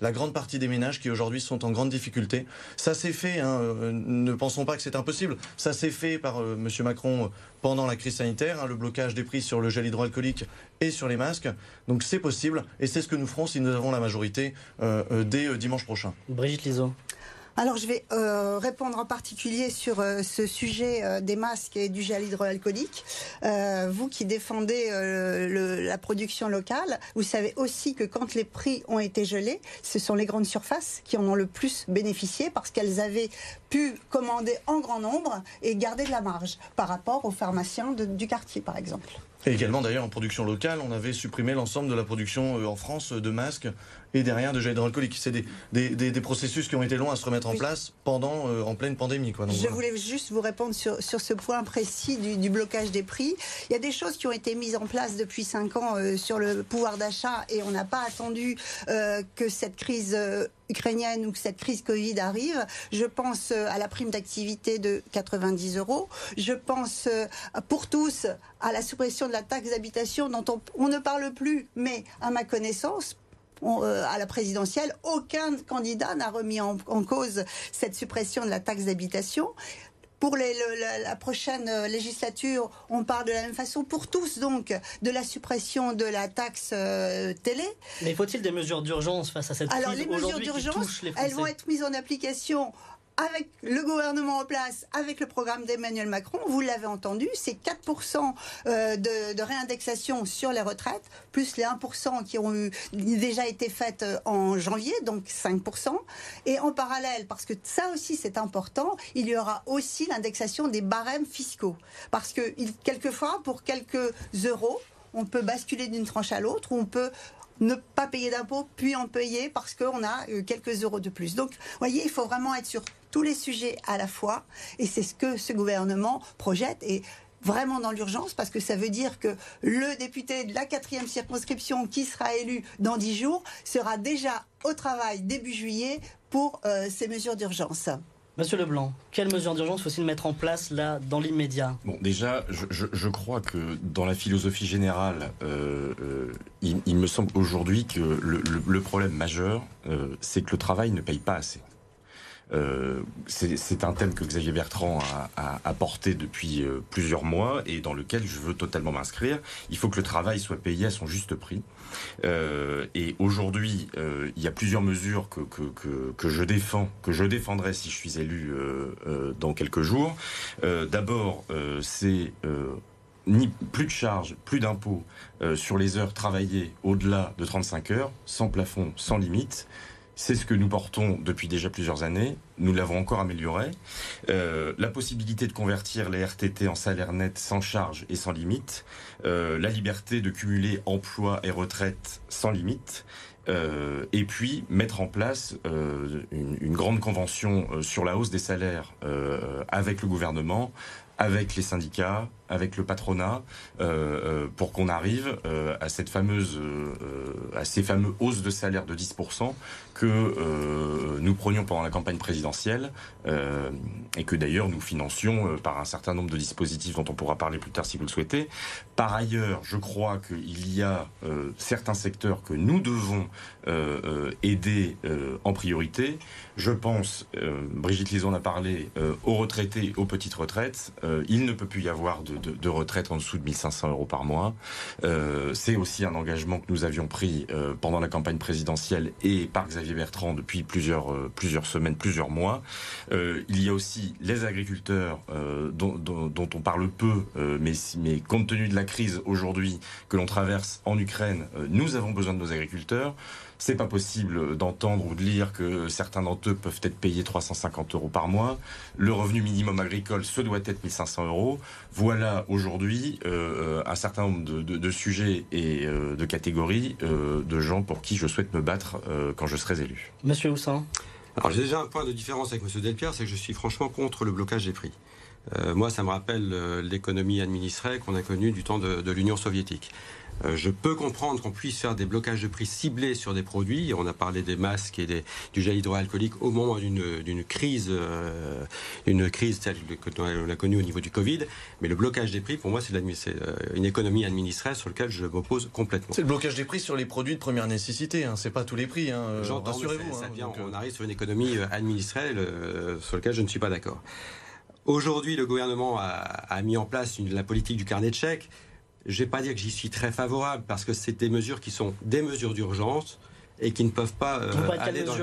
la grande partie des ménages qui aujourd'hui sont en grande difficulté. Ça s'est fait, hein, ne pensons pas que c'est impossible, ça s'est fait par M. Macron pendant la crise sanitaire, hein, le blocage des prix sur le gel hydroalcoolique et sur les masques. Donc c'est possible et c'est ce que nous ferons si nous avons la majorité dès dimanche prochain. Brigitte Liseau. Alors je vais répondre en particulier sur ce sujet des masques et du gel hydroalcoolique. Vous qui défendez la production locale, vous savez aussi que quand les prix ont été gelés, ce sont les grandes surfaces qui en ont le plus bénéficié parce qu'elles avaient pu commander en grand nombre et garder de la marge par rapport aux pharmaciens du quartier par exemple. Et également d'ailleurs en production locale, on avait supprimé l'ensemble de la production en France de masques et derrière de gel hydroalcoolique. C'est des processus qui ont été longs à se remettre en place pendant, en pleine pandémie. Quoi. Donc, je voulais juste vous répondre sur ce point précis du blocage des prix. Il y a des choses qui ont été mises en place depuis 5 ans sur le pouvoir d'achat et on n'a pas attendu que cette crise ukrainienne ou que cette crise Covid arrive. Je pense à la prime d'activité de 90 €. Je pense pour tous à la suppression de la taxe d'habitation dont on ne parle plus, mais à ma connaissance, à la présidentielle, aucun candidat n'a remis en cause cette suppression de la taxe d'habitation. Pour la prochaine législature, on parle de la même façon pour tous, donc, de la suppression de la taxe télé. Mais faut-il des mesures d'urgence face à cette crise ? Alors, les mesures d'urgence, elles vont être mises en application avec le gouvernement en place, avec le programme d'Emmanuel Macron. Vous l'avez entendu, c'est 4% de réindexation sur les retraites, plus les 1% qui ont déjà été faites en janvier, donc 5%. Et en parallèle, parce que ça aussi c'est important, il y aura aussi l'indexation des barèmes fiscaux. Parce que quelquefois, pour quelques euros, on peut basculer d'une tranche à l'autre, ou on peut ne pas payer d'impôts, puis en payer parce qu'on a quelques euros de plus. Donc, vous voyez, il faut vraiment être sur tous les sujets à la fois, et c'est ce que ce gouvernement projette, et vraiment dans l'urgence, parce que ça veut dire que le député de la 4e circonscription qui sera élu dans 10 jours sera déjà au travail début juillet pour ces mesures d'urgence. Monsieur Leblanc, quelles mesures d'urgence faut-il mettre en place là, dans l'immédiat ? Bon, déjà, je crois que dans la philosophie générale, il me semble aujourd'hui que le problème majeur, c'est que le travail ne paye pas assez. C'est un thème que Xavier Bertrand a porté depuis plusieurs mois et dans lequel je veux totalement m'inscrire. Il faut que le travail soit payé à son juste prix. Et aujourd'hui, il y a plusieurs mesures que je défends, que je défendrai si je suis élu dans quelques jours. D'abord, c'est ni plus de charges, plus d'impôts sur les heures travaillées au-delà de 35 heures, sans plafond, sans limite. C'est ce que nous portons depuis déjà plusieurs années. Nous l'avons encore amélioré. La possibilité de convertir les RTT en salaire net sans charge et sans limite. La liberté de cumuler emploi et retraite sans limite. Et puis mettre en place une grande convention sur la hausse des salaires avec le gouvernement, avec les syndicats, avec le patronat, pour qu'on arrive à ces fameux hausses de salaire de 10% que nous prenions pendant la campagne présidentielle et que d'ailleurs nous financions par un certain nombre de dispositifs dont on pourra parler plus tard si vous le souhaitez. Par ailleurs, je crois qu'il y a certains secteurs que nous devons aider en priorité. Je pense, Brigitte Liseau en a parlé, aux retraités, aux petites retraites. Il ne peut plus y avoir de retraite en dessous de 1 500 € par mois. C'est aussi un engagement que nous avions pris pendant la campagne présidentielle et par Xavier Bertrand depuis plusieurs semaines, plusieurs mois. Il y a aussi les agriculteurs dont on parle peu, mais compte tenu de la crise aujourd'hui que l'on traverse en Ukraine, nous avons besoin de nos agriculteurs. C'est pas possible d'entendre ou de lire que certains d'entre eux peuvent être payés 350 € par mois. Le revenu minimum agricole, ce doit être 1 500 €. Voilà aujourd'hui un certain nombre de sujets et de catégories de gens pour qui je souhaite me battre quand je serai élu. Monsieur Houssin. Alors j'ai déjà un point de différence avec Monsieur Delepierre, c'est que je suis franchement contre le blocage des prix. Moi, ça me rappelle l'économie administrée qu'on a connue du temps de l'Union soviétique. Je peux comprendre qu'on puisse faire des blocages de prix ciblés sur des produits. On a parlé des masques et du gel hydroalcoolique au moment d'une crise telle que on l'a connue au niveau du Covid. Mais le blocage des prix, pour moi, c'est une économie administrée sur laquelle je m'oppose complètement. C'est le blocage des prix sur les produits de première nécessité. Hein. C'est pas tous les prix. Hein. Rassurez-vous. Hein, on arrive sur une économie administrée sur laquelle je ne suis pas d'accord. Aujourd'hui, le gouvernement a mis en place la politique du carnet de chèques. Je ne vais pas dire que j'y suis très favorable parce que c'est des mesures qui sont des mesures d'urgence et qui ne peuvent pas aller dans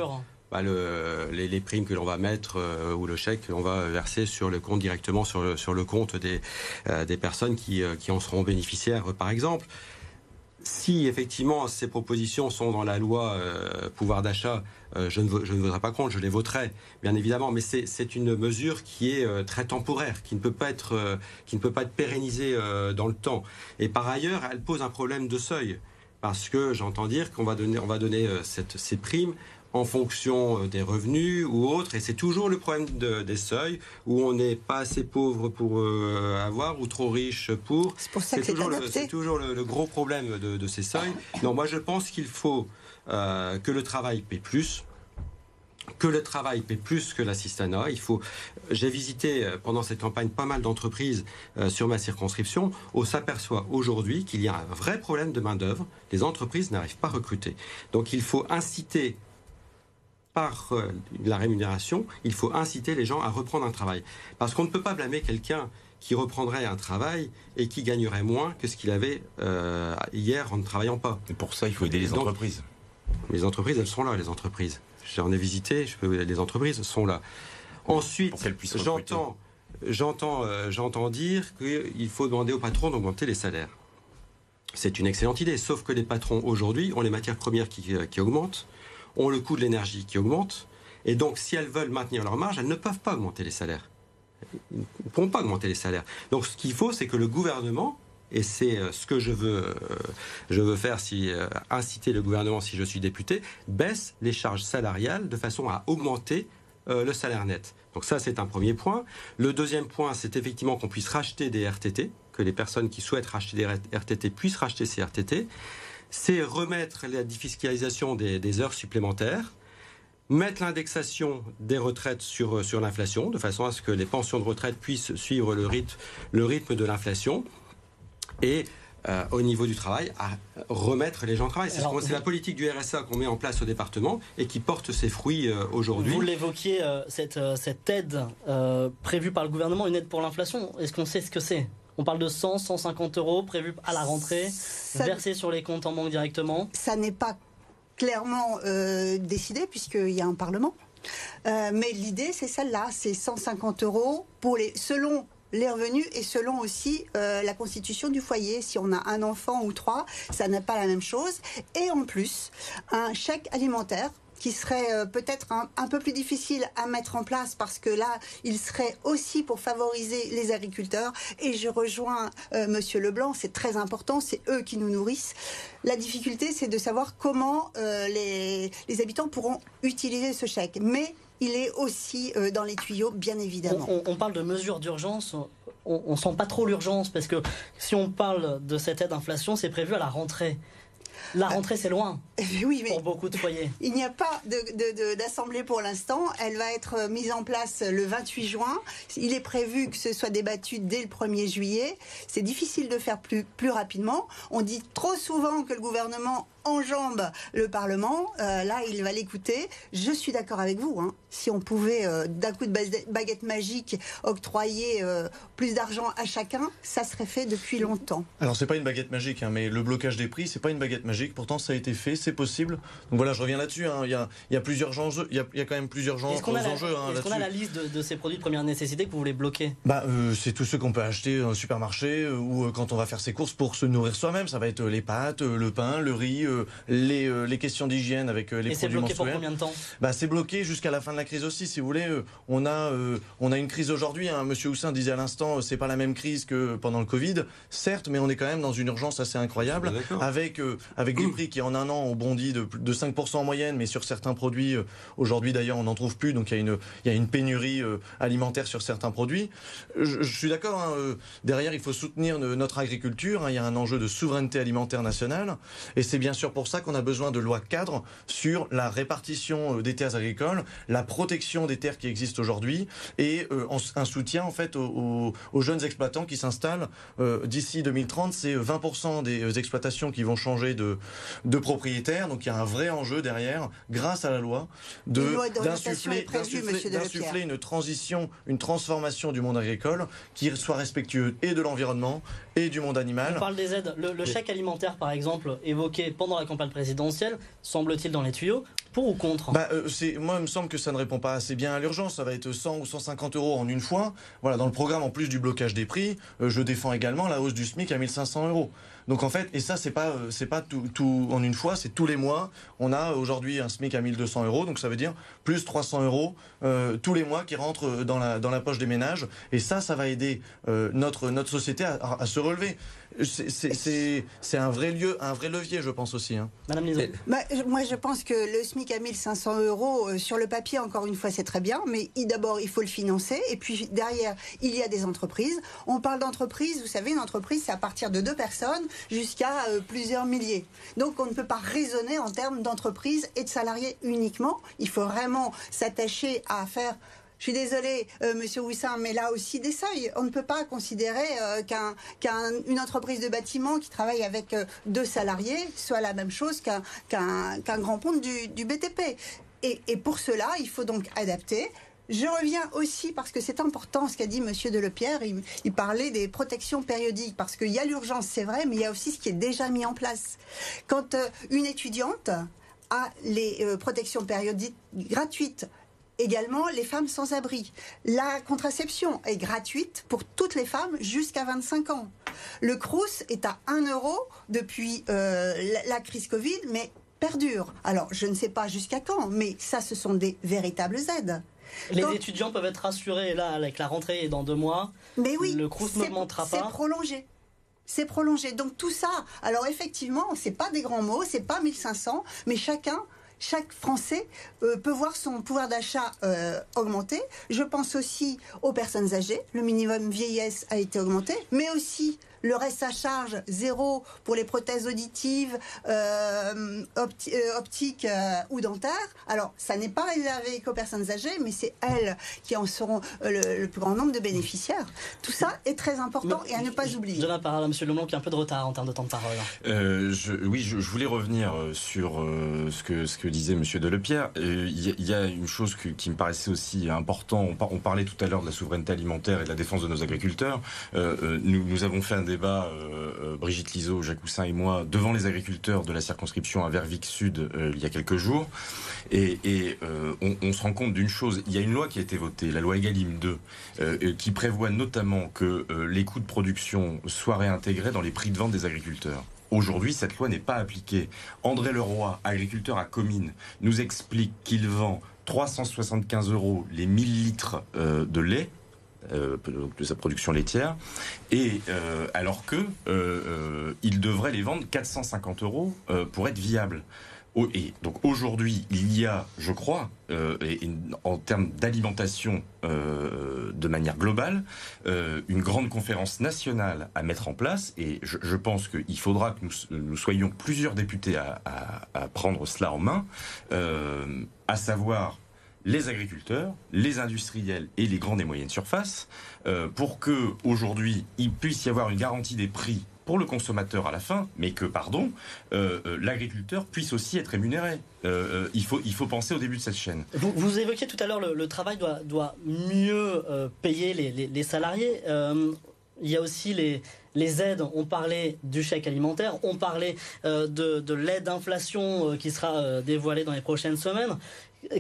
les primes que l'on va mettre ou le chèque que l'on va verser sur le compte directement sur le compte des personnes qui en seront bénéficiaires, par exemple. si effectivement ces propositions sont dans la loi pouvoir d'achat, je ne voterai pas contre, je les voterai, bien évidemment. Mais c'est une mesure qui est très temporaire, qui ne peut pas être pérennisée dans le temps. Et par ailleurs, elle pose un problème de seuil, parce que j'entends dire qu'on va donner ces primes en fonction des revenus ou autres, et c'est toujours le problème des seuils, où on n'est pas assez pauvre pour avoir, ou trop riche pour... C'est pour ça que c'est toujours le gros problème de ces seuils. Non, moi je pense qu'il faut que le travail paie plus, que l'assistanat. J'ai visité pendant cette campagne pas mal d'entreprises sur ma circonscription. On s'aperçoit aujourd'hui qu'il y a un vrai problème de main-d'œuvre. Les entreprises n'arrivent pas à recruter. Donc il faut inciter... par la rémunération, il faut inciter les gens à reprendre un travail. Parce qu'on ne peut pas blâmer quelqu'un qui reprendrait un travail et qui gagnerait moins que ce qu'il avait hier en ne travaillant pas. Et pour ça, il faut aider les entreprises. Les entreprises, elles sont là, les entreprises. J'en ai visité, les entreprises sont là. Ensuite, j'entends dire qu'il faut demander aux patrons d'augmenter les salaires. C'est une excellente idée, sauf que les patrons, aujourd'hui, ont les matières premières qui augmentent, ont le coût de l'énergie qui augmente, et donc si elles veulent maintenir leur marge, elles ne peuvent pas augmenter les salaires. Ils ne pourront pas augmenter les salaires. Donc ce qu'il faut, c'est que le gouvernement, et c'est ce que je veux faire, inciter le gouvernement si je suis député, baisse les charges salariales de façon à augmenter le salaire net. Donc ça, c'est un premier point. Le deuxième point, c'est effectivement qu'on puisse racheter des RTT, que les personnes qui souhaitent racheter des RTT puissent racheter ces RTT. C'est remettre la défiscalisation des heures supplémentaires, mettre l'indexation des retraites sur l'inflation, de façon à ce que les pensions de retraite puissent suivre le rythme de l'inflation, et au niveau du travail, à remettre les gens au travail. C'est la politique du RSA qu'on met en place au département et qui porte ses fruits aujourd'hui. Vous l'évoquiez, cette aide prévue par le gouvernement, une aide pour l'inflation, est-ce qu'on sait ce que c'est ? On parle de 100, 150 euros prévus à la rentrée, versés sur les comptes en banque directement. Ça n'est pas clairement décidé puisqu'il y a un Parlement. Mais l'idée, c'est celle-là. C'est 150 euros selon les revenus et selon aussi la constitution du foyer. Si on a un enfant ou trois, ça n'est pas la même chose. Et en plus, un chèque alimentaire qui serait peut-être un peu plus difficile à mettre en place parce que là, il serait aussi pour favoriser les agriculteurs. Et je rejoins Monsieur Leblanc, c'est très important, c'est eux qui nous nourrissent. La difficulté, c'est de savoir comment les habitants pourront utiliser ce chèque. Mais il est aussi dans les tuyaux, bien évidemment. On parle de mesures d'urgence. On ne sent pas trop l'urgence parce que si on parle de cette aide inflation, c'est prévu à la rentrée. La rentrée, c'est loin, oui, mais pour beaucoup de foyers. Il n'y a pas d'assemblée pour l'instant. Elle va être mise en place le 28 juin. Il est prévu que ce soit débattu dès le 1er juillet. C'est difficile de faire plus rapidement. On dit trop souvent que le gouvernement enjambe le Parlement. Là, il va l'écouter. Je suis d'accord avec vous. Si on pouvait, d'un coup de baguette magique, octroyer plus d'argent à chacun, ça serait fait depuis longtemps. Alors, c'est pas une baguette magique, mais le blocage des prix, c'est pas une baguette magique. Pourtant, ça a été fait, c'est possible. Donc voilà, je reviens là-dessus. Il y a plusieurs enjeux. Il y a quand même plusieurs enjeux. Est-ce qu'on a la liste de ces produits de première nécessité que vous voulez bloquer ? C'est tous ceux qu'on peut acheter au supermarché ou quand on va faire ses courses pour se nourrir soi-même. Ça va être les pâtes, le pain, le riz. Les questions d'hygiène avec les produits menstruels. Et c'est bloqué pour combien de temps ? C'est bloqué jusqu'à la fin de la crise aussi, si vous voulez. On a une crise aujourd'hui. Monsieur Houssin disait à l'instant, c'est pas la même crise que pendant le Covid, certes, mais on est quand même dans une urgence assez incroyable, avec des prix qui en un an ont bondi de 5% en moyenne, mais sur certains produits, aujourd'hui d'ailleurs, on n'en trouve plus, donc il y a une pénurie alimentaire sur certains produits. Je suis d'accord, derrière, il faut soutenir notre agriculture, il y a un enjeu de souveraineté alimentaire nationale, et c'est bien sûr pour ça qu'on a besoin de lois cadres sur la répartition des terres agricoles, la protection des terres qui existent aujourd'hui et un soutien en fait aux jeunes exploitants qui s'installent. D'ici 2030, c'est 20% des exploitations qui vont changer de propriétaire. Donc il y a un vrai enjeu derrière, grâce à la loi, d'insuffler une transformation du monde agricole qui soit respectueuse et de l'environnement et du monde animal. On parle des aides. Le chèque alimentaire, par exemple, évoqué pendant dans la campagne présidentielle, semble-t-il dans les tuyaux, pour ou contre? Moi, il me semble que ça ne répond pas assez bien à l'urgence. Ça va être 100 ou 150 euros en une fois. Voilà, dans le programme, en plus du blocage des prix, je défends également la hausse du SMIC à 1500 euros. Donc en fait, et ça, c'est pas tout en une fois, c'est tous les mois. On a aujourd'hui un SMIC à 1200 euros, donc ça veut dire plus 300 euros tous les mois qui rentrent dans la poche des ménages. Et ça va aider notre société à se relever. C'est un vrai levier, je pense aussi. Hein. Madame Liseau. Moi, je pense que le SMIC à 1500 euros, sur le papier, encore une fois, c'est très bien, mais d'abord, il faut le financer. Et puis derrière, il y a des entreprises. On parle d'entreprise, vous savez, une entreprise, c'est à partir de 2 personnes jusqu'à plusieurs milliers. Donc, on ne peut pas raisonner en termes d'entreprise et de salariés uniquement. Il faut vraiment s'attacher à faire... Je suis désolée, monsieur Houssin, mais là aussi des seuils. On ne peut pas considérer qu'une entreprise de bâtiment qui travaille avec 2 salariés soit la même chose qu'un grand ponte du BTP. Et pour cela, il faut donc adapter. Je reviens aussi, parce que c'est important ce qu'a dit M. Delepierre, il parlait des protections périodiques, parce qu'il y a l'urgence, c'est vrai, mais il y a aussi ce qui est déjà mis en place. Quand une étudiante a les protections périodiques gratuites, également les femmes sans abri. La contraception est gratuite pour toutes les femmes jusqu'à 25 ans. Le CRUS est à 1 euro depuis la crise Covid, mais perdure. Alors, je ne sais pas jusqu'à quand, mais ça, ce sont des véritables aides. Les étudiants peuvent être rassurés, là, avec la rentrée dans 2 mois. Mais oui, le CRUS n'augmentera pas. C'est prolongé. C'est prolongé. Donc, tout ça, alors effectivement, ce n'est pas des grands mots, ce n'est pas 1500, mais chaque Français peut voir son pouvoir d'achat augmenter. Je pense aussi aux personnes âgées. Le minimum vieillesse a été augmenté, mais aussi le reste à charge, 0 pour les prothèses auditives, optiques ou dentaires. Alors, ça n'est pas réservé qu'aux personnes âgées, mais c'est elles qui en seront le plus grand nombre de bénéficiaires. Tout ça est très important et à ne pas oublier. Je donne la parole à M. Leblanc qui a un peu de retard en termes de temps de parole. Oui, je voulais revenir sur ce que disait M. Delepierre. Il y a une chose qui me paraissait aussi importante. On parlait tout à l'heure de la souveraineté alimentaire et de la défense de nos agriculteurs. Nous avons fait un débat, Brigitte Liseau, Jacques Houssin et moi, devant les agriculteurs de la circonscription à Vervic-Sud il y a quelques jours. Et on se rend compte d'une chose. Il y a une loi qui a été votée, la loi Egalim 2, qui prévoit notamment que les coûts de production soient réintégrés dans les prix de vente des agriculteurs. Aujourd'hui, cette loi n'est pas appliquée. André Leroy, agriculteur à Comines, nous explique qu'il vend 375 euros les 1000 litres de lait, de sa production laitière, et alors que il devrait les vendre 450 euros pour être viable. Et donc aujourd'hui, il y a, je crois, en termes d'alimentation de manière globale, une grande conférence nationale à mettre en place. Et je pense qu'il faudra que nous soyons plusieurs députés à prendre cela en main, à savoir les agriculteurs, les industriels et les grandes et moyennes surfaces, pour que aujourd'hui il puisse y avoir une garantie des prix pour le consommateur à la fin, mais que, pardon, l'agriculteur puisse aussi être rémunéré. Il faut penser au début de cette chaîne. Vous évoquiez tout à l'heure le travail doit mieux payer les salariés. Il y a aussi les aides, on parlait du chèque alimentaire, on parlait de l'aide d'inflation qui sera dévoilée dans les prochaines semaines.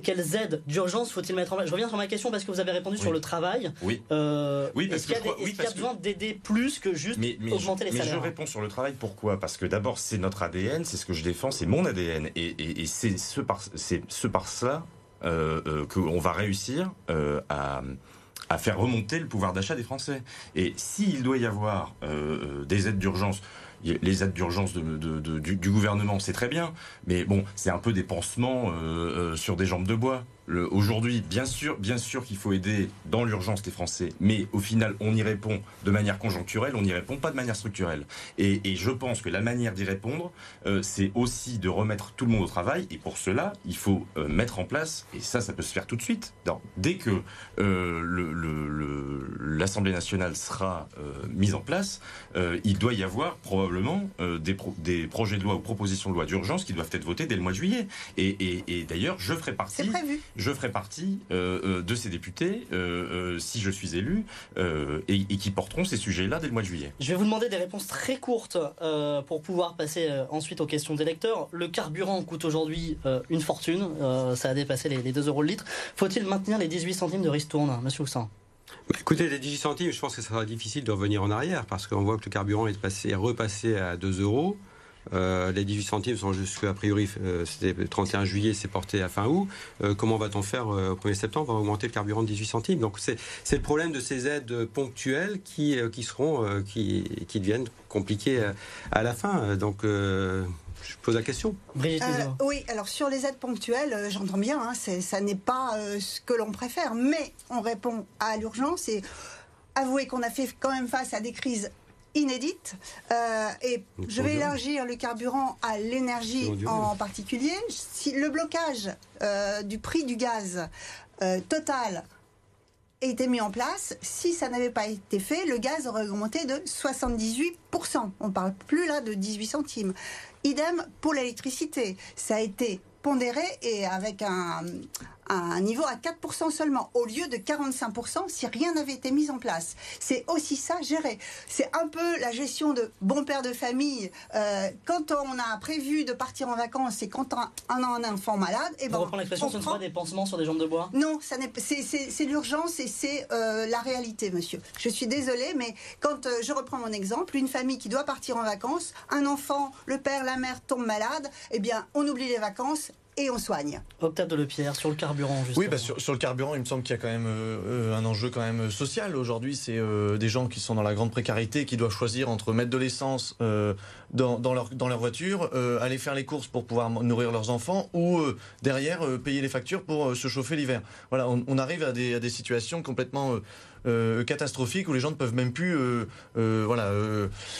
Quelles aides d'urgence faut-il mettre en place? Je reviens sur ma question parce que vous avez répondu sur le travail. Oui, parce qu'il y a besoin d'aider plus que juste augmenter les salaires. Mais je réponds sur le travail. Pourquoi? Parce que d'abord, c'est notre ADN, c'est ce que je défends, c'est mon ADN. Et c'est par cela qu'on va réussir à faire remonter le pouvoir d'achat des Français. Et s'il doit y avoir des aides d'urgence... Les aides d'urgence du gouvernement, c'est très bien, mais bon, c'est un peu des pansements sur des jambes de bois. Aujourd'hui, bien sûr qu'il faut aider dans l'urgence les Français, mais au final, on y répond de manière conjoncturelle, on n'y répond pas de manière structurelle. Et je pense que la manière d'y répondre, c'est aussi de remettre tout le monde au travail, et pour cela, il faut mettre en place, et ça peut se faire tout de suite. Alors, dès que l'Assemblée nationale sera mise en place, il doit y avoir probablement des projets de loi ou propositions de loi d'urgence qui doivent être votés dès le mois de juillet. Et d'ailleurs, je ferai partie... C'est prévu. je ferai partie de ces députés si je suis élu et qui porteront ces sujets-là dès le mois de juillet. Je vais vous demander des réponses très courtes pour pouvoir passer ensuite aux questions des lecteurs. Le carburant coûte aujourd'hui une fortune, ça a dépassé les 2 € le litre. Faut-il maintenir les 18 centimes de ristourne, monsieur Houssin? Bah écoutez, les 18 centimes, je pense que ça sera difficile de revenir en arrière parce qu'on voit que le carburant est repassé à 2 €. Les 18 centimes sont jusqu'à priori, c'était le 31 juillet, c'est porté à fin août. Comment va-t-on faire au 1er septembre? On va augmenter le carburant de 18 centimes. Donc c'est le problème de ces aides ponctuelles qui deviennent compliquées à la fin. Donc je pose la question. Brigitte Liseau. Oui, alors sur les aides ponctuelles, j'entends bien, hein, ça n'est pas ce que l'on préfère, mais on répond à l'urgence et avouez qu'on a fait quand même face à des crises inédite. Et je vais élargir le carburant à l'énergie en particulier. Si le blocage du prix du gaz total a été mis en place, si ça n'avait pas été fait, le gaz aurait augmenté de 78%. On ne parle plus là de 18 centimes. Idem pour l'électricité. Ça a été pondéré et avec un niveau à 4% seulement, au lieu de 45% si rien n'avait été mis en place. C'est aussi ça, gérer. C'est un peu la gestion de bon père de famille. Quand on a prévu de partir en vacances et quand on a un enfant malade... Et ben, on reprend l'expression, ce ne sont pas des pansements sur des jambes de bois? Non, c'est l'urgence et c'est la réalité, monsieur. Je suis désolée, mais quand je reprends mon exemple, une famille qui doit partir en vacances, un enfant, le père, la mère tombe malade, eh bien, on oublie les vacances et on soigne. Octave Delepierre, sur le carburant, justement. Oui, bah sur le carburant, il me semble qu'il y a quand même un enjeu quand même social. Aujourd'hui, c'est des gens qui sont dans la grande précarité, qui doivent choisir entre mettre de l'essence dans leur voiture, aller faire les courses pour pouvoir nourrir leurs enfants, ou derrière, payer les factures pour se chauffer l'hiver. Voilà, on arrive à des situations complètement... catastrophique où les gens ne peuvent même plus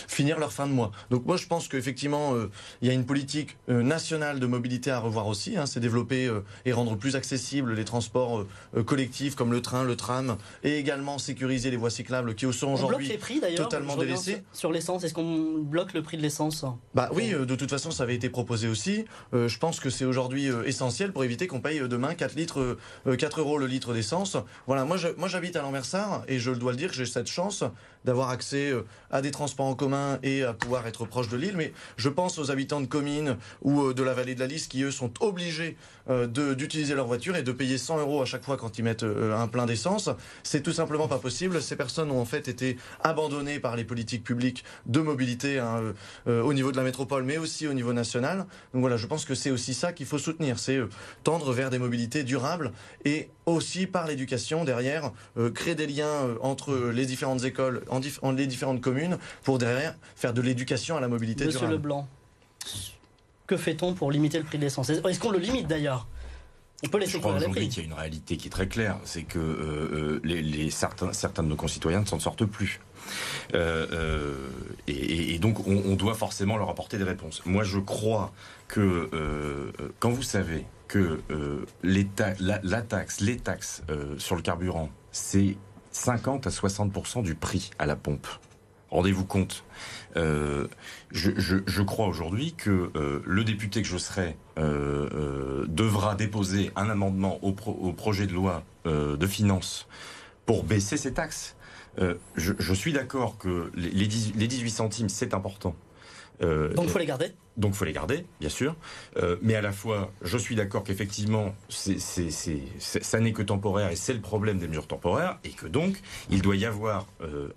finir leur fin de mois. Donc moi je pense qu'effectivement il y a une politique nationale de mobilité à revoir aussi, hein, c'est développer et rendre plus accessibles les transports collectifs comme le train, le tram, et également sécuriser les voies cyclables qui sont aujourd'hui totalement délaissées. Sur l'essence, est-ce qu'on bloque le prix de l'essence? Bah oui, de toute façon ça avait été proposé aussi. Je pense que c'est aujourd'hui essentiel pour éviter qu'on paye demain 4 € le litre d'essence. Voilà, moi j'habite à l'Anversard et je dois le dire, j'ai cette chance d'avoir accès à des transports en commun et à pouvoir être proche de l'île. Mais je pense aux habitants de communes ou de la vallée de la Lys qui, eux, sont obligés d'utiliser leur voiture et de payer 100 € à chaque fois quand ils mettent un plein d'essence. C'est tout simplement pas possible. Ces personnes ont en fait été abandonnées par les politiques publiques de mobilité, hein, au niveau de la métropole, mais aussi au niveau national. Donc voilà, je pense que c'est aussi ça qu'il faut soutenir. C'est tendre vers des mobilités durables et aussi par l'éducation derrière, créer des liens entre les différentes écoles, les différentes communes, pour derrière faire de l'éducation à la mobilité durable. Monsieur Leblanc, que fait-on pour limiter le prix de l'essence? Est-ce qu'on le limite d'ailleurs? On peut laisser courir les prix. Il y a une réalité qui est très claire, c'est que certains de nos concitoyens ne s'en sortent plus. Et donc on doit forcément leur apporter des réponses. Moi je crois que quand vous savez que les taxes sur le carburant, c'est 50 à 60% du prix à la pompe. Rendez-vous compte. Je crois aujourd'hui que le député que je serai devra déposer un amendement au projet de loi de finances pour baisser ces taxes. Je suis d'accord que les 18 centimes, c'est important. Donc il faut les garder. Donc il faut les garder, bien sûr. Mais à la fois, je suis d'accord qu'effectivement, ça n'est que temporaire et c'est le problème des mesures temporaires et que donc, il doit y avoir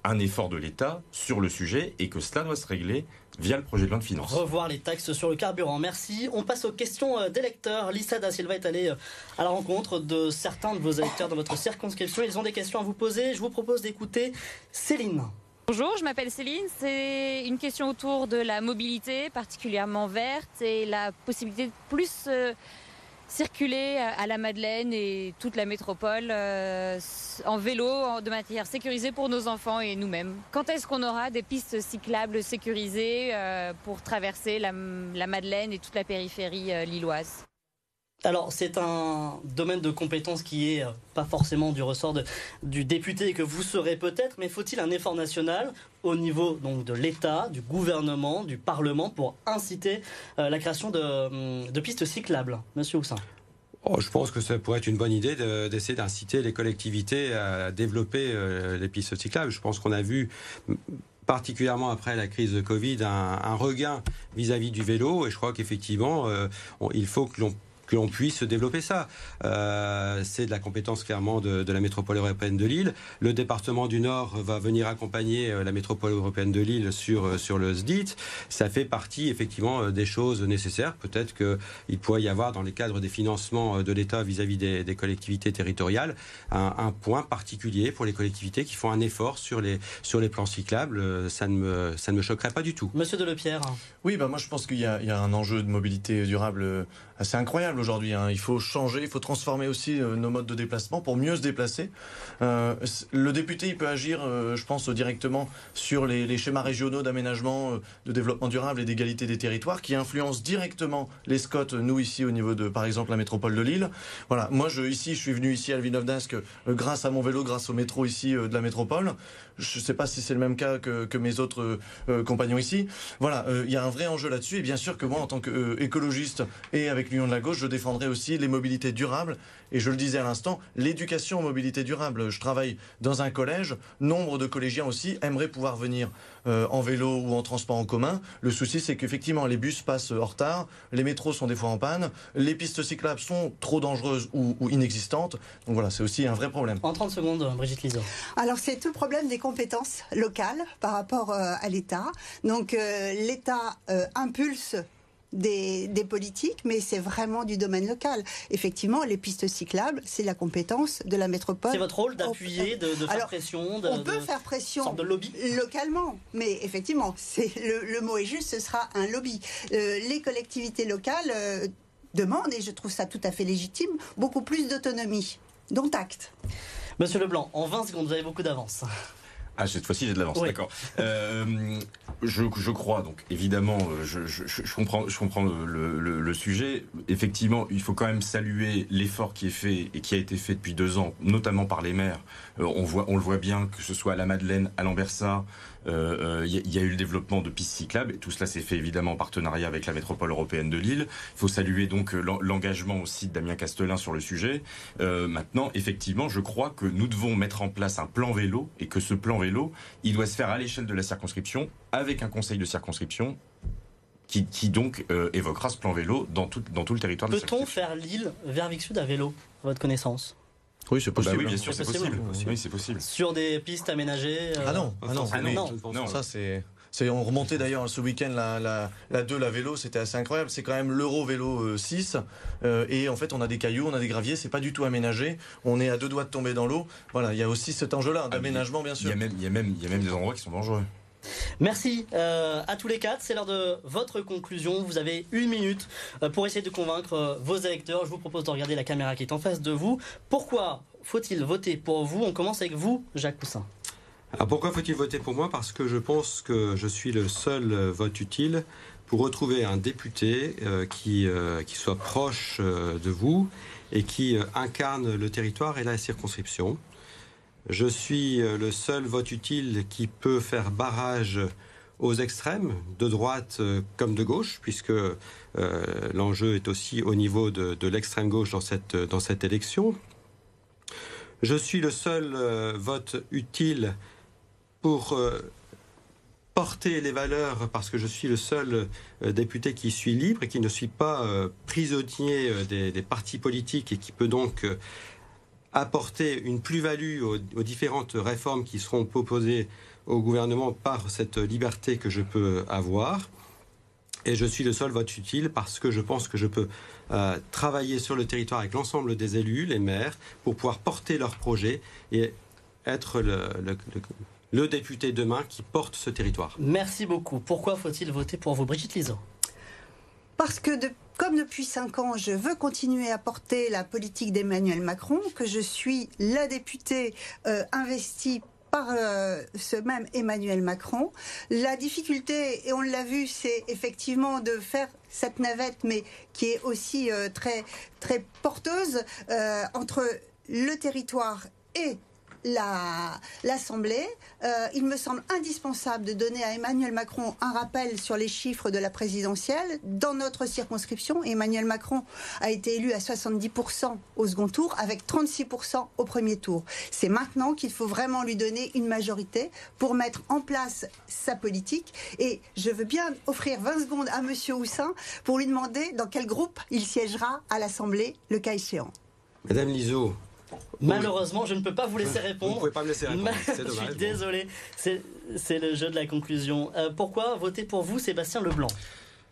un effort de l'État sur le sujet et que cela doit se régler via le projet de loi de finances. Revoir les taxes sur le carburant, merci. On passe aux questions des lecteurs. Lisa Da Silva est allée à la rencontre de certains de vos électeurs dans votre circonscription. Ils ont des questions à vous poser. Je vous propose d'écouter Céline. Bonjour, je m'appelle Céline. C'est une question autour de la mobilité, particulièrement verte, et la possibilité de plus circuler à la Madeleine et toute la métropole en vélo, de manière sécurisée pour nos enfants et nous-mêmes. Quand est-ce qu'on aura des pistes cyclables sécurisées pour traverser la Madeleine et toute la périphérie lilloise? Alors c'est un domaine de compétence qui est pas forcément du ressort du député que vous serez peut-être, mais faut-il un effort national au niveau donc de l'État, du gouvernement, du Parlement pour inciter la création de pistes cyclables, monsieur Houssin? Oh, je pense que ça pourrait être une bonne idée d'essayer d'inciter les collectivités à développer les pistes cyclables. Je pense qu'on a vu, particulièrement après la crise de Covid, un regain vis-à-vis du vélo. Et je crois qu'effectivement, il faut que l'on puisse développer ça. C'est de la compétence clairement de la métropole européenne de Lille. Le département du Nord va venir accompagner la métropole européenne de Lille sur le SDIT. Ça fait partie effectivement des choses nécessaires. Peut-être qu'il pourrait y avoir dans les cadres des financements de l'État vis-à-vis des collectivités territoriales un point particulier pour les collectivités qui font un effort sur les plans cyclables. Ça ne me choquerait pas du tout. Monsieur Delepierre. Oui, moi je pense qu'il y a un enjeu de mobilité durable assez incroyable aujourd'hui. Il faut changer, il faut transformer aussi nos modes de déplacement pour mieux se déplacer. Le député, il peut agir, je pense, directement sur les schémas régionaux d'aménagement, de développement durable et d'égalité des territoires qui influencent directement les SCOT, nous ici au niveau de, par exemple, la métropole de Lille. Voilà, moi je suis venu ici à Villeneuve-d'Ascq grâce à mon vélo, grâce au métro ici de la métropole. Je ne sais pas si c'est le même cas que mes autres compagnons ici. Voilà, il y a un vrai enjeu là-dessus et bien sûr que moi, en tant qu'écologiste et avec l'Union de la Gauche, je défendrai aussi les mobilités durables et je le disais à l'instant, l'éducation aux mobilités durables. Je travaille dans un collège, nombre de collégiens aussi aimeraient pouvoir venir en vélo ou en transport en commun. Le souci c'est qu'effectivement les bus passent en retard, les métros sont des fois en panne, les pistes cyclables sont trop dangereuses ou inexistantes. Donc voilà, c'est aussi un vrai problème. En 30 secondes, Brigitte Liseau. Alors c'est tout le problème des compétences locales par rapport à l'État. Donc l'État impulse des politiques, mais c'est vraiment du domaine local. Effectivement, les pistes cyclables, c'est la compétence de la métropole. C'est votre rôle d'appuyer, de faire pression. On peut faire pression de lobby localement, mais effectivement, le mot est juste, ce sera un lobby. Les collectivités locales demandent, et je trouve ça tout à fait légitime, beaucoup plus d'autonomie, dont acte. Monsieur Leblanc, en 20 secondes, vous avez beaucoup d'avance. Ah, cette fois-ci, j'ai de l'avance, oui. D'accord. Je crois, donc, évidemment, je comprends le sujet. Effectivement, il faut quand même saluer l'effort qui est fait et qui a été fait depuis 2 ans, notamment par les maires. On le voit bien, que ce soit à la Madeleine, à Lambersart, il y a eu le développement de pistes cyclables et tout cela s'est fait évidemment en partenariat avec la métropole européenne de Lille. Il faut saluer donc l'engagement aussi de Damien Castelin sur le sujet. Maintenant, effectivement, je crois que nous devons mettre en place un plan vélo et que ce plan vélo, il doit se faire à l'échelle de la circonscription avec un conseil de circonscription qui donc évoquera ce plan vélo dans tout le territoire de la circonscription. Peut-on faire Lille vers Vic-Sud à vélo, à votre connaissance ? Oui, c'est possible. Bah oui, bien sûr, c'est possible. Oui, c'est possible. Sur des pistes aménagées. Ah non. Ça c'est on remontait d'ailleurs ce week-end la vélo, c'était assez incroyable. C'est quand même l'Eurovélo 6 et en fait on a des cailloux, on a des graviers, c'est pas du tout aménagé. On est à 2 doigts de tomber dans l'eau. Voilà, il y a aussi cet enjeu-là d'aménagement, bien sûr. Il y a même des endroits qui sont dangereux. Merci à tous les 4, c'est l'heure de votre conclusion, vous avez 1 minute pour essayer de convaincre vos électeurs. Je vous propose de regarder la caméra qui est en face de vous. Pourquoi faut-il voter pour vous? On commence avec vous, Jacques Houssin. Alors pourquoi faut-il voter pour moi? Parce que je pense que je suis le seul vote utile pour retrouver un député qui soit proche de vous et qui incarne le territoire et la circonscription. Je suis le seul vote utile qui peut faire barrage aux extrêmes, de droite comme de gauche, puisque l'enjeu est aussi au niveau de l'extrême gauche dans cette élection. Je suis le seul vote utile pour porter les valeurs, parce que je suis le seul député qui suis libre et qui ne suis pas prisonnier des partis politiques et qui peut donc apporter une plus-value aux différentes réformes qui seront proposées au gouvernement par cette liberté que je peux avoir. Et je suis le seul vote utile parce que je pense que je peux travailler sur le territoire avec l'ensemble des élus, les maires, pour pouvoir porter leurs projets et être le député demain qui porte ce territoire. Merci beaucoup. Pourquoi faut-il voter pour vous, Brigitte Liseau? Parce que comme depuis 5 ans, je veux continuer à porter la politique d'Emmanuel Macron, que je suis la députée investie par ce même Emmanuel Macron. La difficulté, et on l'a vu, c'est effectivement de faire cette navette, mais qui est aussi très, très porteuse entre le territoire et l'Assemblée. Il me semble indispensable de donner à Emmanuel Macron un rappel sur les chiffres de la présidentielle. Dans notre circonscription, Emmanuel Macron a été élu à 70% au second tour, avec 36% au premier tour. C'est maintenant qu'il faut vraiment lui donner une majorité pour mettre en place sa politique. Et je veux bien offrir 20 secondes à M. Houssin pour lui demander dans quel groupe il siégera à l'Assemblée, le cas échéant. Madame Liseau. Malheureusement, je ne peux pas vous laisser répondre. Vous ne pouvez pas me laisser répondre, c'est dommage. Je suis désolé, c'est le jeu de la conclusion. Pourquoi voter pour vous, Sébastien Leblanc?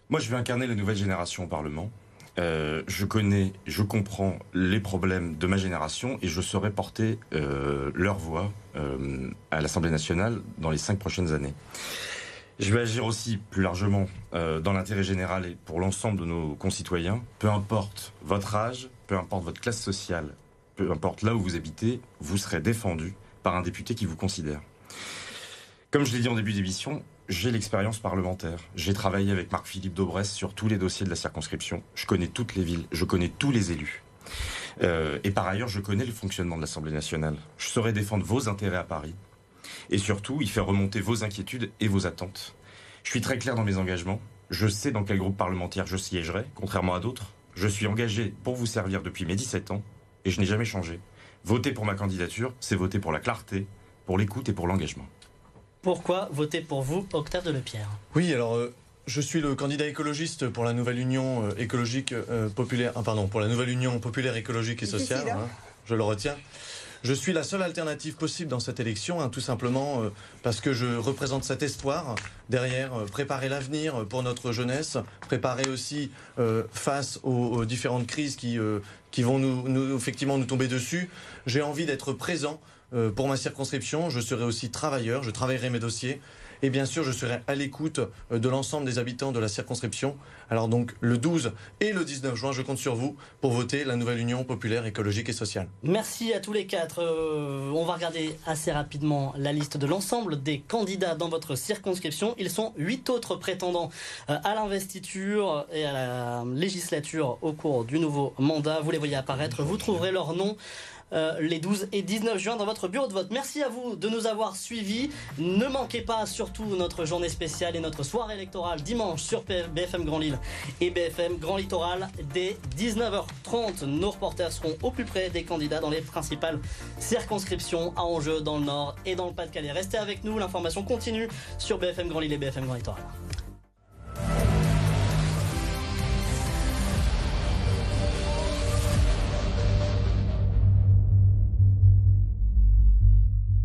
Moi, je vais incarner la nouvelle génération au Parlement. Je comprends les problèmes de ma génération et je saurai porter leur voix à l'Assemblée nationale dans les 5 prochaines années. Je vais agir aussi plus largement dans l'intérêt général et pour l'ensemble de nos concitoyens. Peu importe votre âge, peu importe votre classe sociale, peu importe là où vous habitez, vous serez défendu par un député qui vous considère. Comme je l'ai dit en début d'émission, j'ai l'expérience parlementaire. J'ai travaillé avec Marc-Philippe Daubresse sur tous les dossiers de la circonscription. Je connais toutes les villes, je connais tous les élus. Et par ailleurs, je connais le fonctionnement de l'Assemblée nationale. Je saurai défendre vos intérêts à Paris. Et surtout, il fait remonter vos inquiétudes et vos attentes. Je suis très clair dans mes engagements. Je sais dans quel groupe parlementaire je siégerai, contrairement à d'autres. Je suis engagé pour vous servir depuis mes 17 ans et je n'ai jamais changé. Voter pour ma candidature, c'est voter pour la clarté, pour l'écoute et pour l'engagement. Pourquoi voter pour vous, Octave Delepierre? Oui, alors... Je suis le candidat écologiste pour la nouvelle union écologique populaire. Pardon, pour la nouvelle union populaire écologique et sociale. Hein, je le retiens. Je suis la seule alternative possible dans cette élection, tout simplement parce que je représente cet espoir derrière, préparer l'avenir pour notre jeunesse, préparer aussi face aux différentes crises qui vont effectivement nous tomber dessus. J'ai envie d'être présent pour ma circonscription. Je serai aussi travailleur, je travaillerai mes dossiers. Et bien sûr, je serai à l'écoute de l'ensemble des habitants de la circonscription. Alors donc, le 12 et le 19 juin, je compte sur vous pour voter la nouvelle Union populaire, écologique et sociale. Merci à tous les 4. On va regarder assez rapidement la liste de l'ensemble des candidats dans votre circonscription. Ils sont 8 autres prétendants à l'investiture et à la législature au cours du nouveau mandat. Vous les voyez apparaître, vous trouverez leur nom. Les 12 et 19 juin dans votre bureau de vote. Merci à vous de nous avoir suivis. Ne manquez pas surtout notre journée spéciale et notre soirée électorale dimanche sur BFM Grand Lille et BFM Grand Littoral dès 19h30. Nos reporters seront au plus près des candidats dans les principales circonscriptions à enjeu dans le Nord et dans le Pas-de-Calais. Restez avec nous, l'information continue sur BFM Grand Lille et BFM Grand Littoral.